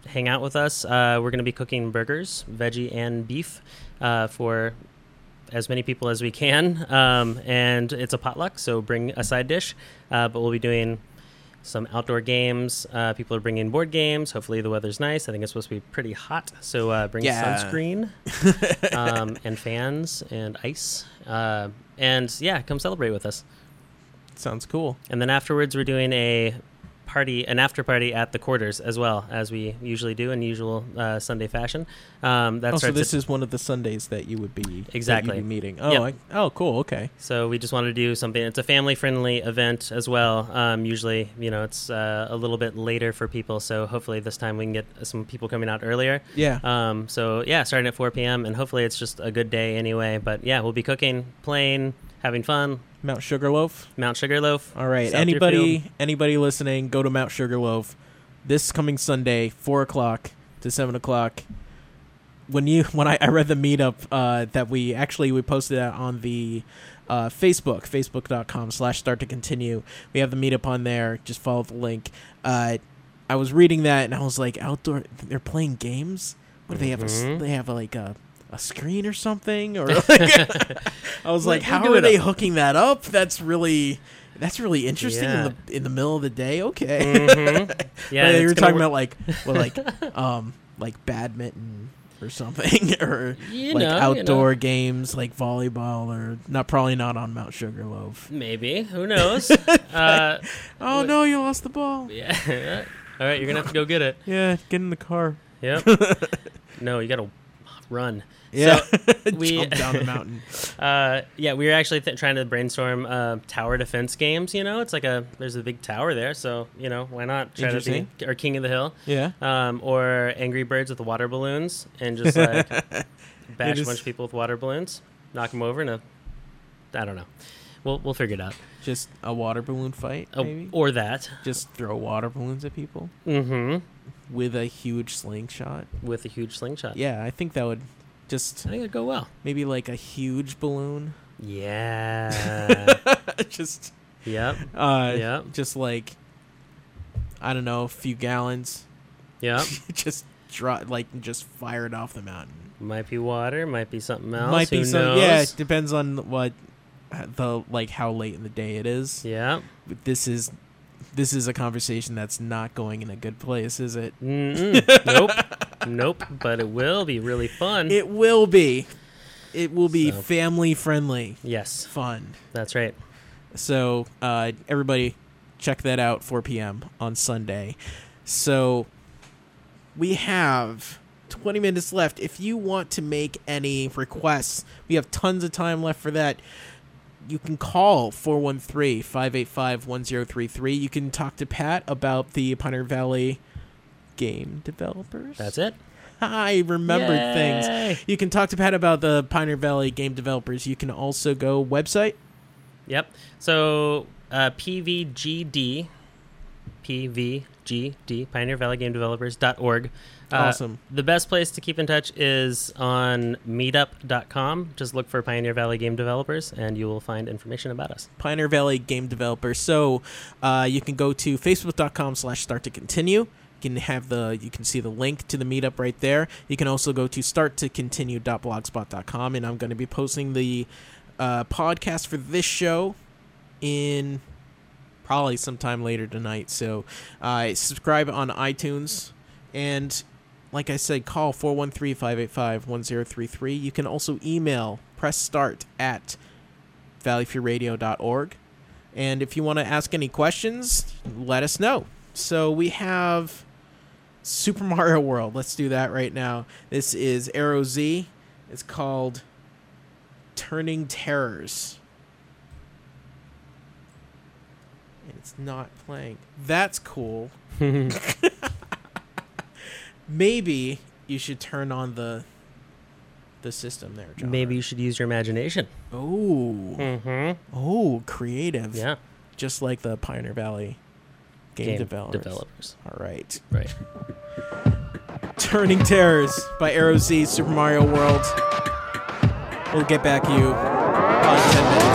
hang out with us, we're going to be cooking burgers, veggie and beef, for as many people as we can. And it's a potluck, so bring a side dish. But we'll be doing some outdoor games. People are bringing board games. Hopefully the weather's nice. I think it's supposed to be pretty hot, so bring sunscreen and fans and ice. And yeah, come celebrate with us. Sounds cool. And then afterwards, we're doing an after party at the Quarters as well, as we usually do in usual Sunday fashion. So this is one of the Sundays that you would be meeting. Oh, yep. Oh, cool. Okay. So we just wanted to do something. It's a family friendly event as well. Usually, it's a little bit later for people. So hopefully this time we can get some people coming out earlier. Yeah. Starting at 4 p.m. and hopefully it's just a good day anyway. But yeah, we'll be cooking, playing, having fun. Mount Sugarloaf. All right. Anybody listening, go to Mount Sugarloaf this coming Sunday, 4 o'clock to 7 o'clock. When I read the meetup that we posted out on the Facebook, facebook.com/starttocontinue. We have the meetup on there. Just follow the link. I was reading that and I was like, outdoor. They're playing games. What do they have? They have like a screen or something, or like, I was like, how are they hooking that up? That's really interesting. Yeah. in the middle of the day. Okay. Mm-hmm. Yeah. They were talking about like badminton or something, or outdoor games, like volleyball, or probably not on Mount Sugarloaf. Maybe, who knows? No, you lost the ball. Yeah. All right. You're going to have to go get it. Yeah. Get in the car. Yep. No, you got to run. Yeah, so jump down the mountain. We were actually trying to brainstorm tower defense games. It's like there's a big tower there, so why not try to be or King of the Hill? Yeah, or Angry Birds with the water balloons, and just like bash a bunch of people with water balloons, knock them over, and I don't know. We'll figure it out. Just a water balloon fight, maybe? Or that. Just throw water balloons at people. Mm-hmm. With a huge slingshot. Yeah, I think that would it'd go well. Maybe like a huge balloon. Yeah. Just. Yep. Yep. Just like, I don't know, a few gallons. Yeah. Just just fire it off the mountain. Might be water. Might be something else. Who knows? Yeah, it depends on what how late in the day it is. Yeah. But this is a conversation that's not going in a good place, is it? Nope. But it will be really fun. It will be family friendly. Yes. Fun. That's right. So everybody check that out, 4 p.m. on Sunday. So we have 20 minutes left. If you want to make any requests, we have tons of time left for that. You can call 413-585-1033. You can talk to Pat about the Pioneer Valley Game Developers. That's it. I remembered things. You can talk to Pat about the Pioneer Valley Game Developers. You can also go website. Yep. So PVGD, Pioneer Valley Game Developers.org. Awesome. The best place to keep in touch is on meetup.com. Just look for Pioneer Valley Game Developers and you will find information about us. Pioneer Valley Game Developers. So you can go to facebook.com/starttocontinue. You can see the link to the meetup right there. You can also go to starttocontinue.blogspot.com, and I'm going to be posting the podcast for this show in probably sometime later tonight. So subscribe on iTunes, and like I said, call 413-585-1033. You can also email pressstart@valleyfreeradio.org, and if you want to ask any questions, let us know. So we have Super Mario World. Let's do that right now. This is Arrow Z. It's called Turning Terrors. And it's not playing. That's cool. Maybe you should turn on the system there, John. Maybe you should use your imagination. Oh. Mm-hmm. Oh, creative. Yeah. Just like the Pioneer Valley Game developers. All right. Right. Turning Terrors by Arrow Z, Super Mario World. We'll get back to you in 10 minutes.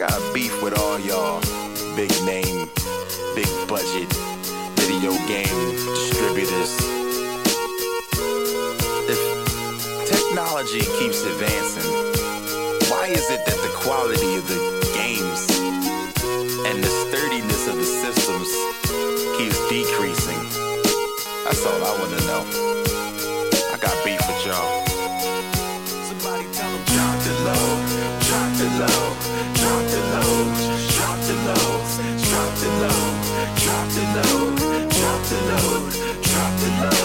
got a beef with all y'all. Big name, big budget, video game distributors. If technology keeps advancing, why is it that the quality of the games and the sturdiness of the systems keeps decreasing? That's all I want to know. I got beef with y'all. Somebody tell them drop the low, drop the low, drop the low, drop the low, drop the low, drop the low, drop the low, drop the low.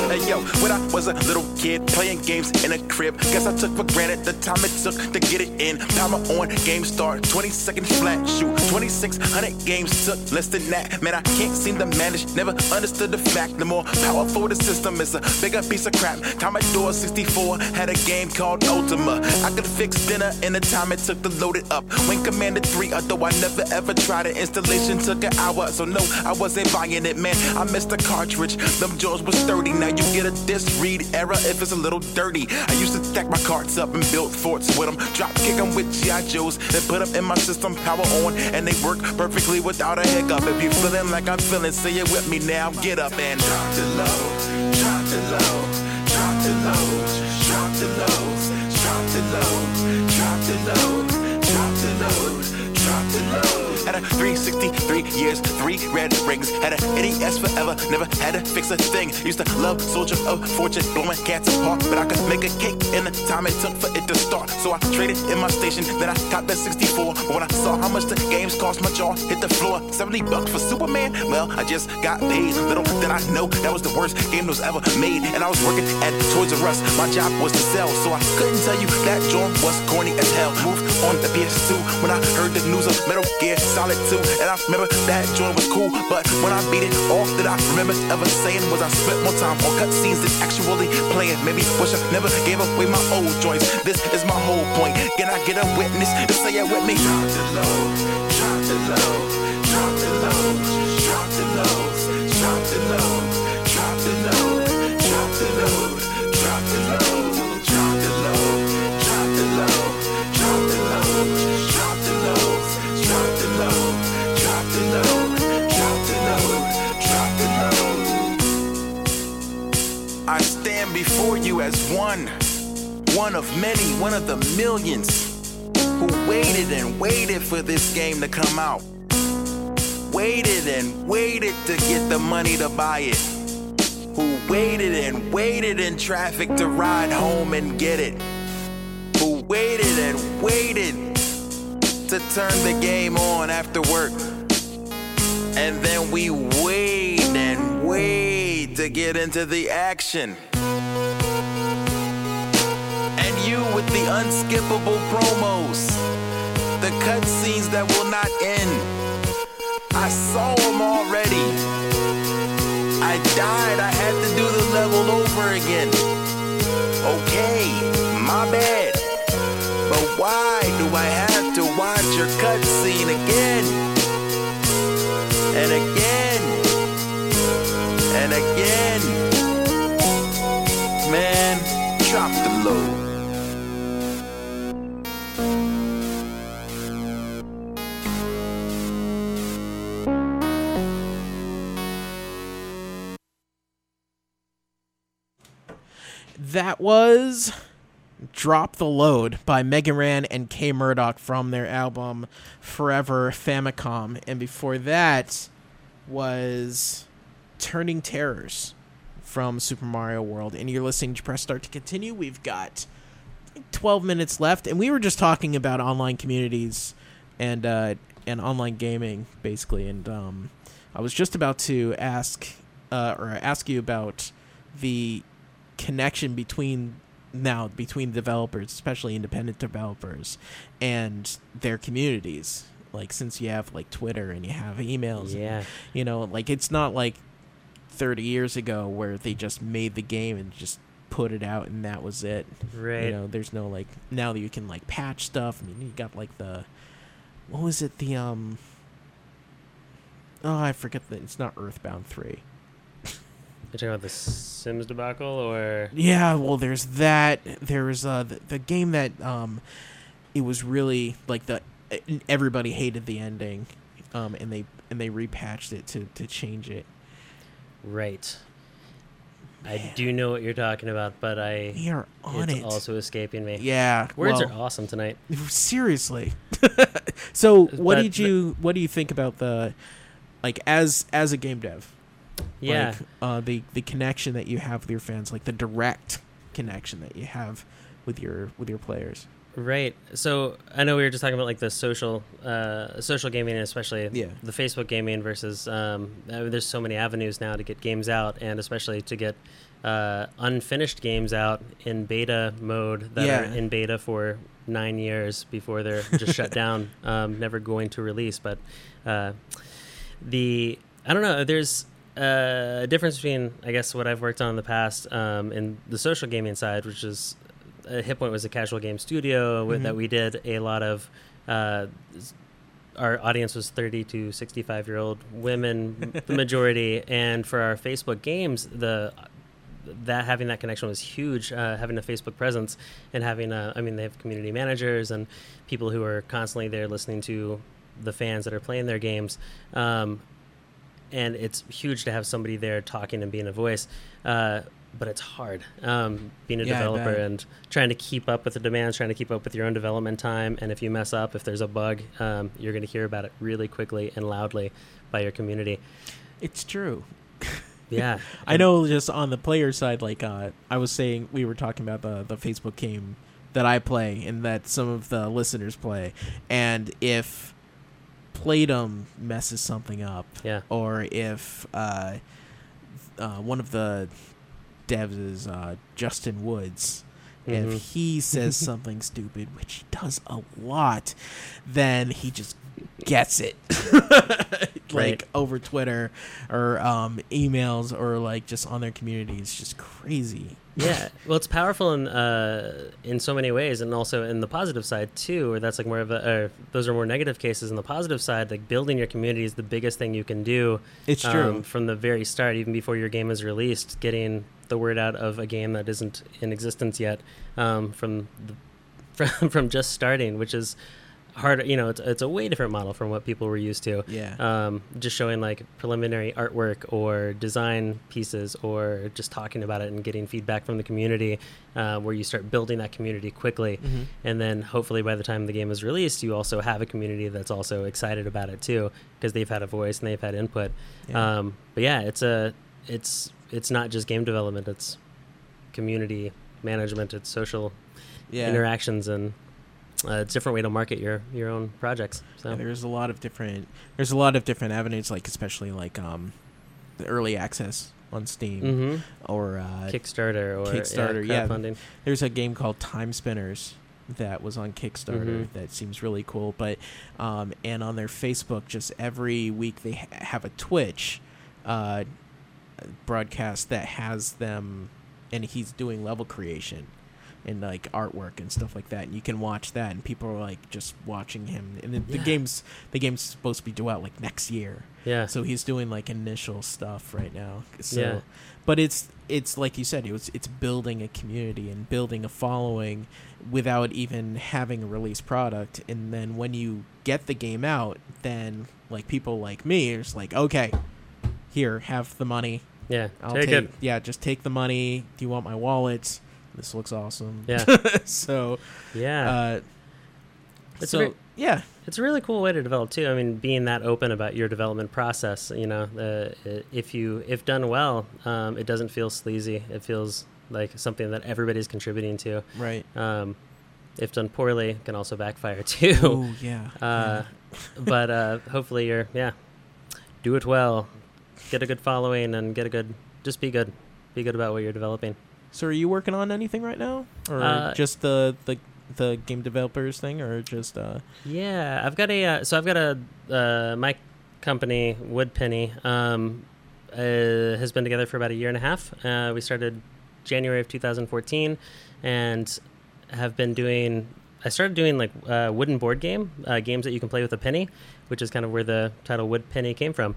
Hey yo, when I was a little kid playing games in a crib, guess I took for granted the time it took to get it in. Timer on, game start, 20 seconds flat, shoot, 2,600 games took less than that. Man, I can't seem to manage, never understood the fact. The more powerful the system is, a bigger piece of crap. Commodore 64 had a game called Ultima. I could fix dinner in the time it took to load it up. When Commander 3, although I never ever tried it, installation took an hour. So no, I wasn't buying it, man. I missed the cartridge. Them jaws was sturdy. Now you get a disc read error if it's a little dirty. I used to stack my carts up and build forts with them. Drop kick them with G.I. Joes and put them in my system. Power on and they work perfectly without a hiccup. If you feeling like I'm feeling, say it with me now. Get up and drop the low, drop the low, drop the low, drop the low, drop the low, drop the low, drop the low, drop the low. Had a 363 years, 3 red rings. Had a NES forever, never had to fix a thing. Used to love Soldier of Fortune, blowing cats apart. But I could make a cake in the time it took for it to start. So I traded in my station, then I got that 64. But when I saw how much the games cost, my jaw hit the floor. $70 for Superman? Well, I just got paid. Little did I know that was the worst game that was ever made. And I was working at Toys R Us, my job was to sell. So I couldn't tell you that joint was corny as hell. Moved on to PS2 when I heard the news of Metal Gear Solid 2, and I remember that joint was cool, but when I beat it, all that I remember ever saying was I spent more time on cutscenes than actually playing. Maybe wish I never gave away my old joints. This is my whole point. Can I get a witness to say it with me? Drop the low, drop the low, drop the low, drop the low, drop the low, drop the low, drop the low, drop the low, drop the low, drop the low, drop the low, drop the low. Drop the low, drop the low, drop the low, drop the low. I stand before you as one of many, one of the millions who waited and waited for this game to come out. Waited and waited to get the money to buy it. Who waited and waited in traffic to ride home and get it. Who waited and waited to turn the game on after work. And then we wait and wait to get into the action. And you with the unskippable promos, the cutscenes that will not end. I saw them already. I died, I had to do the level over again. Okay, my bad. But why do I have to watch your cutscene again? And again? And again? Man, drop the load. That was Drop the Load by Mega Ran and Kay Murdoch from their album Forever Famicom. And before that was Turning Terrors from Super Mario World. And you're listening to Press Start to continue. We've got 12 minutes left. And we were just talking about online communities and online gaming, basically. And I was just about to ask you about the connection between developers, especially independent developers, and their communities, like since you have like Twitter and you have emails, and, like it's not like 30 years ago where they just made the game and just put it out and that was it, right? There's no like, now that you can like patch stuff. I mean, you got like it's not Earthbound 3. You're talking about the Sims debacle, or... Yeah, well, there's that. There was the game that it was really, like, the everybody hated the ending, and they repatched it to change it. Right. Man. I do know what you're talking about, but it's also escaping me. Yeah, words are awesome tonight. Seriously. So, what do you think about the, like, as a game dev? Yeah. Like, the connection that you have with your fans, like the direct connection that you have with your players. Right. So I know we were just talking about like the social gaming, especially the Facebook gaming versus there's so many avenues now to get games out, and especially to get unfinished games out in beta mode that are in beta for 9 years before they're just shut down, never going to release. But I don't know, there's a difference between, I guess, what I've worked on in the past in the social gaming side, which is Hit Point was a casual game studio that we did a lot of. Our audience was 30 to 65-year-old women, the majority. And for our Facebook games, having that connection was huge. Having a Facebook presence and they have community managers and people who are constantly there listening to the fans that are playing their games. And it's huge to have somebody there talking and being a voice. But it's hard being a developer and trying to keep up with the demands, trying to keep up with your own development time. And if you mess up, if there's a bug, you're going to hear about it really quickly and loudly by your community. It's true. Yeah. I know, just on the player side, like I was saying, we were talking about the Facebook game that I play and that some of the listeners play. And if Playdom messes something up or if one of the devs is Justin Woods, if he says something stupid, which he does a lot, then he just gets it like over Twitter or emails or like just on their community. It's just crazy. Yeah, well, it's powerful in so many ways, and also in the positive side too, where that's like more of those are more negative cases. In the positive side, like building your community is the biggest thing you can do. It's true. From the very start, even before your game is released, getting the word out of a game that isn't in existence yet, from just starting, which is hard. You know, it's a way different model from what people were used to. Yeah. Just showing like preliminary artwork or design pieces, or just talking about it and getting feedback from the community, where you start building that community quickly, and then hopefully by the time the game is released, you also have a community that's also excited about it too, because they've had a voice and they've had input. Yeah. But yeah, it's not just game development; it's community management, it's social interactions, and it's a different way to market your own projects. So yeah, there's a lot of different avenues, like especially like the early access on Steam or Kickstarter, crowdfunding. There's a game called Time Spinners that was on Kickstarter that seems really cool, but and on their Facebook, just every week they have a Twitch broadcast that has them, and he's doing level creation and like artwork and stuff like that, and you can watch that, and people are like just watching him, and then the game's supposed to be due out like next year, so he's doing like initial stuff right now, but it's like you said, it's building a community and building a following without even having a released product. And then when you get the game out, then like people like me are just like, okay, here, have the money. Yeah, I'll take it. Yeah, just take the money. Do you want my wallet? This looks awesome. Yeah. So, yeah. It's a really cool way to develop too. I mean, being that open about your development process, you know, if done well, it doesn't feel sleazy. It feels like something that everybody's contributing to. Right. If done poorly, it can also backfire too. Oh yeah. But hopefully do it well. Get a good following and just be good. Be good about what you're developing. So are you working on anything right now? Or just the game developers thing, or just my company, Woodpenny, has been together for about 1.5 years. We started January of 2014 and have been doing like wooden board game, games that you can play with a penny, which is kind of where the title Wood Penny came from,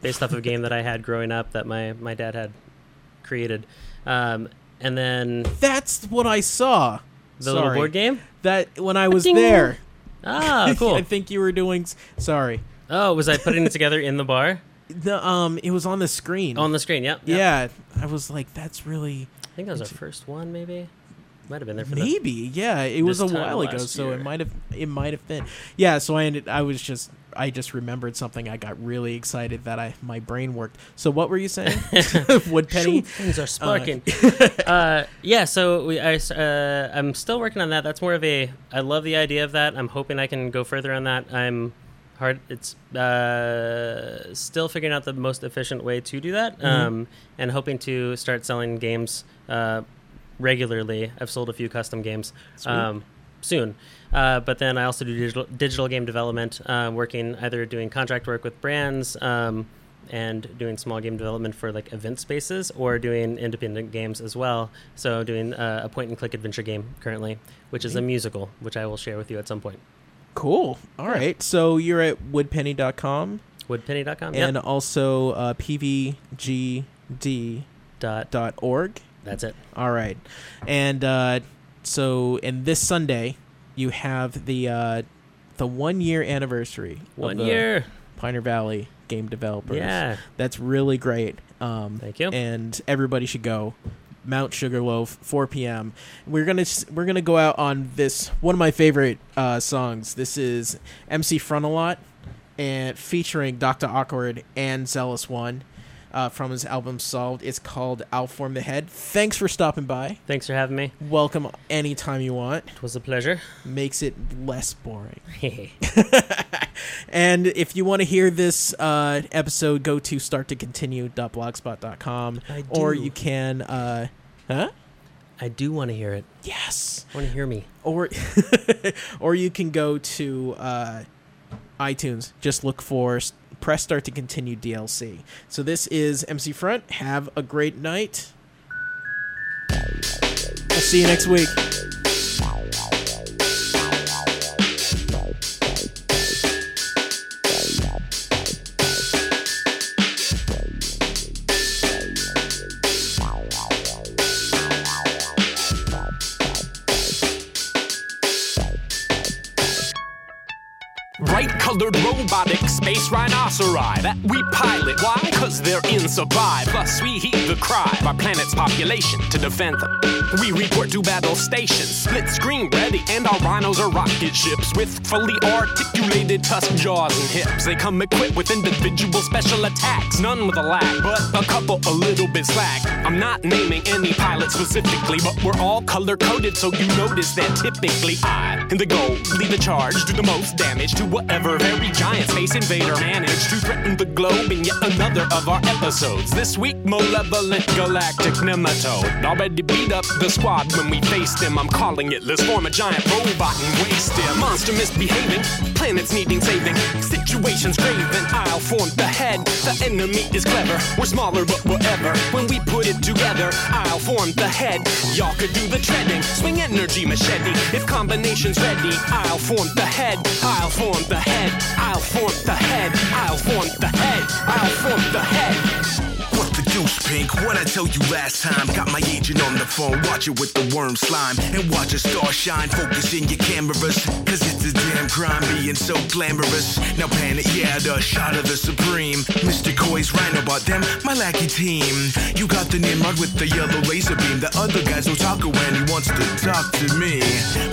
based off of a game that I had growing up that my dad had created. And then... That's what I saw. The little board game? That when I was there. Ah, cool. I think you were doing... Sorry. Oh, was I putting it together in the bar? The it was on the screen. On the screen, yep. Yeah. I was like, that's really... I think that was our first one, maybe? Might have been there for yeah. It was a while ago, so it might have been. Yeah, so I just remembered something. I got really excited that my brain worked. So what were you saying? Woodpenny? Things are sparking. Yeah, so I'm still working on that. That's more of a... I love the idea of that. I'm hoping I can go further on that. It's still figuring out the most efficient way to do that, and hoping to start selling games regularly. I've sold a few custom games soon. But then I also do digital game development, working either doing contract work with brands and doing small game development for like event spaces, or doing independent games as well. So doing a point-and-click adventure game currently, which is a musical, which I will share with you at some point. Cool. All right. So you're at woodpenny.com. Woodpenny.com, yeah. And also pvgd.org. That's it. All right. And so this Sunday, you have the 1 year anniversary. Pioneer Valley Game Developers. Yeah. That's really great. Thank you. And everybody should go. Mount Sugarloaf, 4 p.m. We're gonna go out on this one of my favorite songs. This is MC Frontalot and featuring Dr. Awkward and Zealous One from his album Solved. It's called "I'll Form the Head." Thanks for stopping by. Thanks for having me. Welcome anytime you want. It was a pleasure. Makes it less boring. And if you want to hear this episode, go to starttocontinue.blogspot.com, or you can... I do want to hear it. Yes. I want to hear me. Or you can go to iTunes. Just look for Press Start to Continue DLC. So this is MC Front. Have a great night. We'll see you next week. Robotic space rhinoceri that we pilot. Why? Cause they're in survive. Plus we heed the cry of our planet's population to defend them. We report to battle stations, split screen ready, and our rhinos are rocket ships with fully articulated tusk jaws and hips. They come equipped with individual special attacks, none with a lack, but a couple a little bit slack. I'm not naming any pilots specifically, but we're all color-coded, so you notice that typically I and the goal lead the charge, do the most damage to whatever very giant space invader managed to threaten the globe in yet another of our episodes. This week, malevolent galactic nematode already beat up the squad when we face them. I'm calling it, let's form a giant robot and waste him. Monster misbehaving, planets needing saving, situations craving, I'll form the head. The enemy is clever, we're smaller but whatever. When we put it together, I'll form the head. Y'all could do the treading, swing energy machete. If combination's ready, I'll form the head. I'll form the head, I'll form the head. I'll form the head, I'll form the head. What the deuce, Pink? What I told you last time? Got my agent on the phone, watch it with the worm slime. And watch a star shine, focus in your cameras. Cause it's a damn crime being so glamorous. Now panic, yeah, the shot of the supreme. Mr. Coy's rhino bought them, my lackey team. You got the Nimrod with the yellow laser beam. The other guy's Rotaka when he wants to talk to me.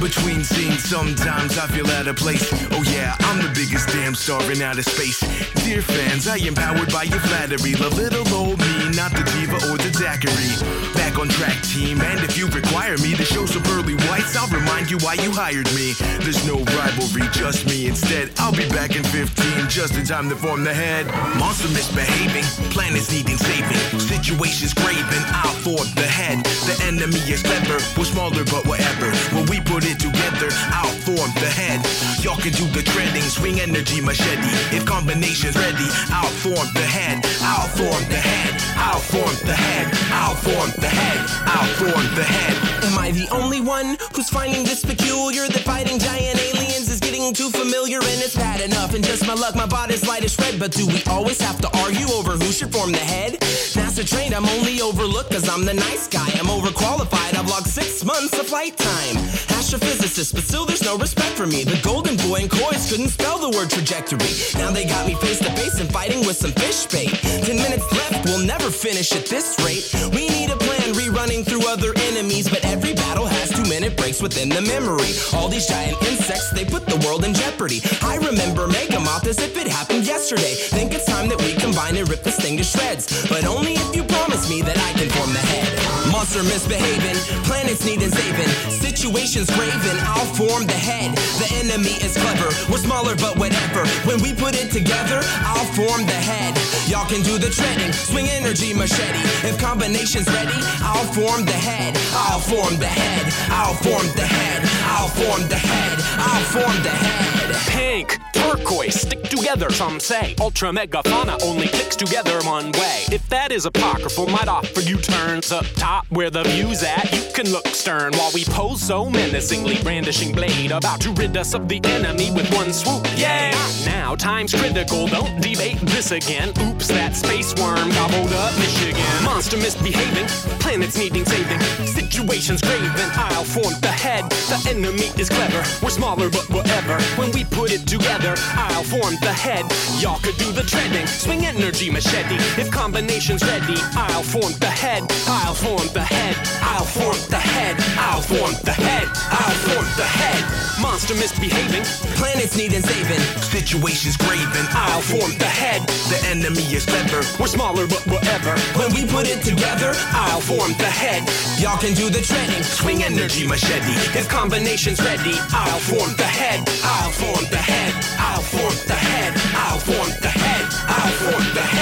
Between scenes, sometimes I feel out of place. Oh yeah, I'm the biggest damn star in outer space. Dear fans, I am powered by your flattery. The little old me, not the diva or the daiquiri. Back on track, team, and if you require me to show some pearly whites, I'll remind you why you hired me. There's no rivalry, just me instead. I'll be back in 15, just in time to form the head. Monster misbehaving, planets needing saving, situations craving, I'll form the head. The enemy is clever, we're smaller but whatever. When we put it together, I'll form the head. Y'all can do the treading, swing energy machete. If combination's ready, I'll form the head. I'll form the head. I'll form the head, I'll form the head, I'll form the head. Am I the only one who's finding this peculiar? That fighting giant aliens is getting too familiar, and it's bad enough. And just my luck, my body's light is red. But do we always have to argue over who should form the head? NASA trained, I'm only overlooked because I'm the nice guy. I'm overqualified, I've logged 6 months of flight time. Astrophysicist, but still there's no respect for me. The golden boy and coys couldn't spell the word trajectory. Now they got me face to face and fighting with some fish bait. 10 minutes left, we'll never finish at this rate. We need a plan, rerunning through other enemies. But every battle has 2-minute breaks within the memory. All these giant insects, they put the world in jeopardy. I remember Megamoth as if it happened yesterday. Think it's time that we combine and rip this thing to shreds. But only if you promise me that I can form the head. Monster misbehaving, planets needing saving, situations graven, I'll form the head. The enemy is clever, we're smaller but whatever. When we put it together, I'll form the head. Y'all can do the treading, swing energy machete. If combination's ready, I'll form the head. I'll form the head, I'll form the head, I'll form the head, I'll form the head. Pink, turquoise, stick together, some say. Ultra mega fauna only clicks together one way. If that is apocryphal, might offer you turns up top where the view's at. You can look stern while we pose so menacingly, brandishing blade, about to rid us of the enemy with one swoop. Yay! Not now, time's critical, don't debate this again. Oops, that space worm gobbled up Michigan. Monster misbehaving, planets needing saving, situations graven, I'll form the head. The enemy is clever, we're smaller but whatever. When we put it together, I'll form the head. Y'all could do the treading, swing energy machete. If combination's ready, I'll form the head. I'll form the head, I'll form the head, I'll form the head, I'll form the head. Monster misbehaving, planets needing saving, situations graven, I'll form the head. The enemy is clever, we're smaller but whatever. When we put it together, I'll form the head. Y'all can do the treading, swing energy machete. If combination's ready, I'll form the head. I'll form the head, I'll form the head, I'll form the head, I'll form the head.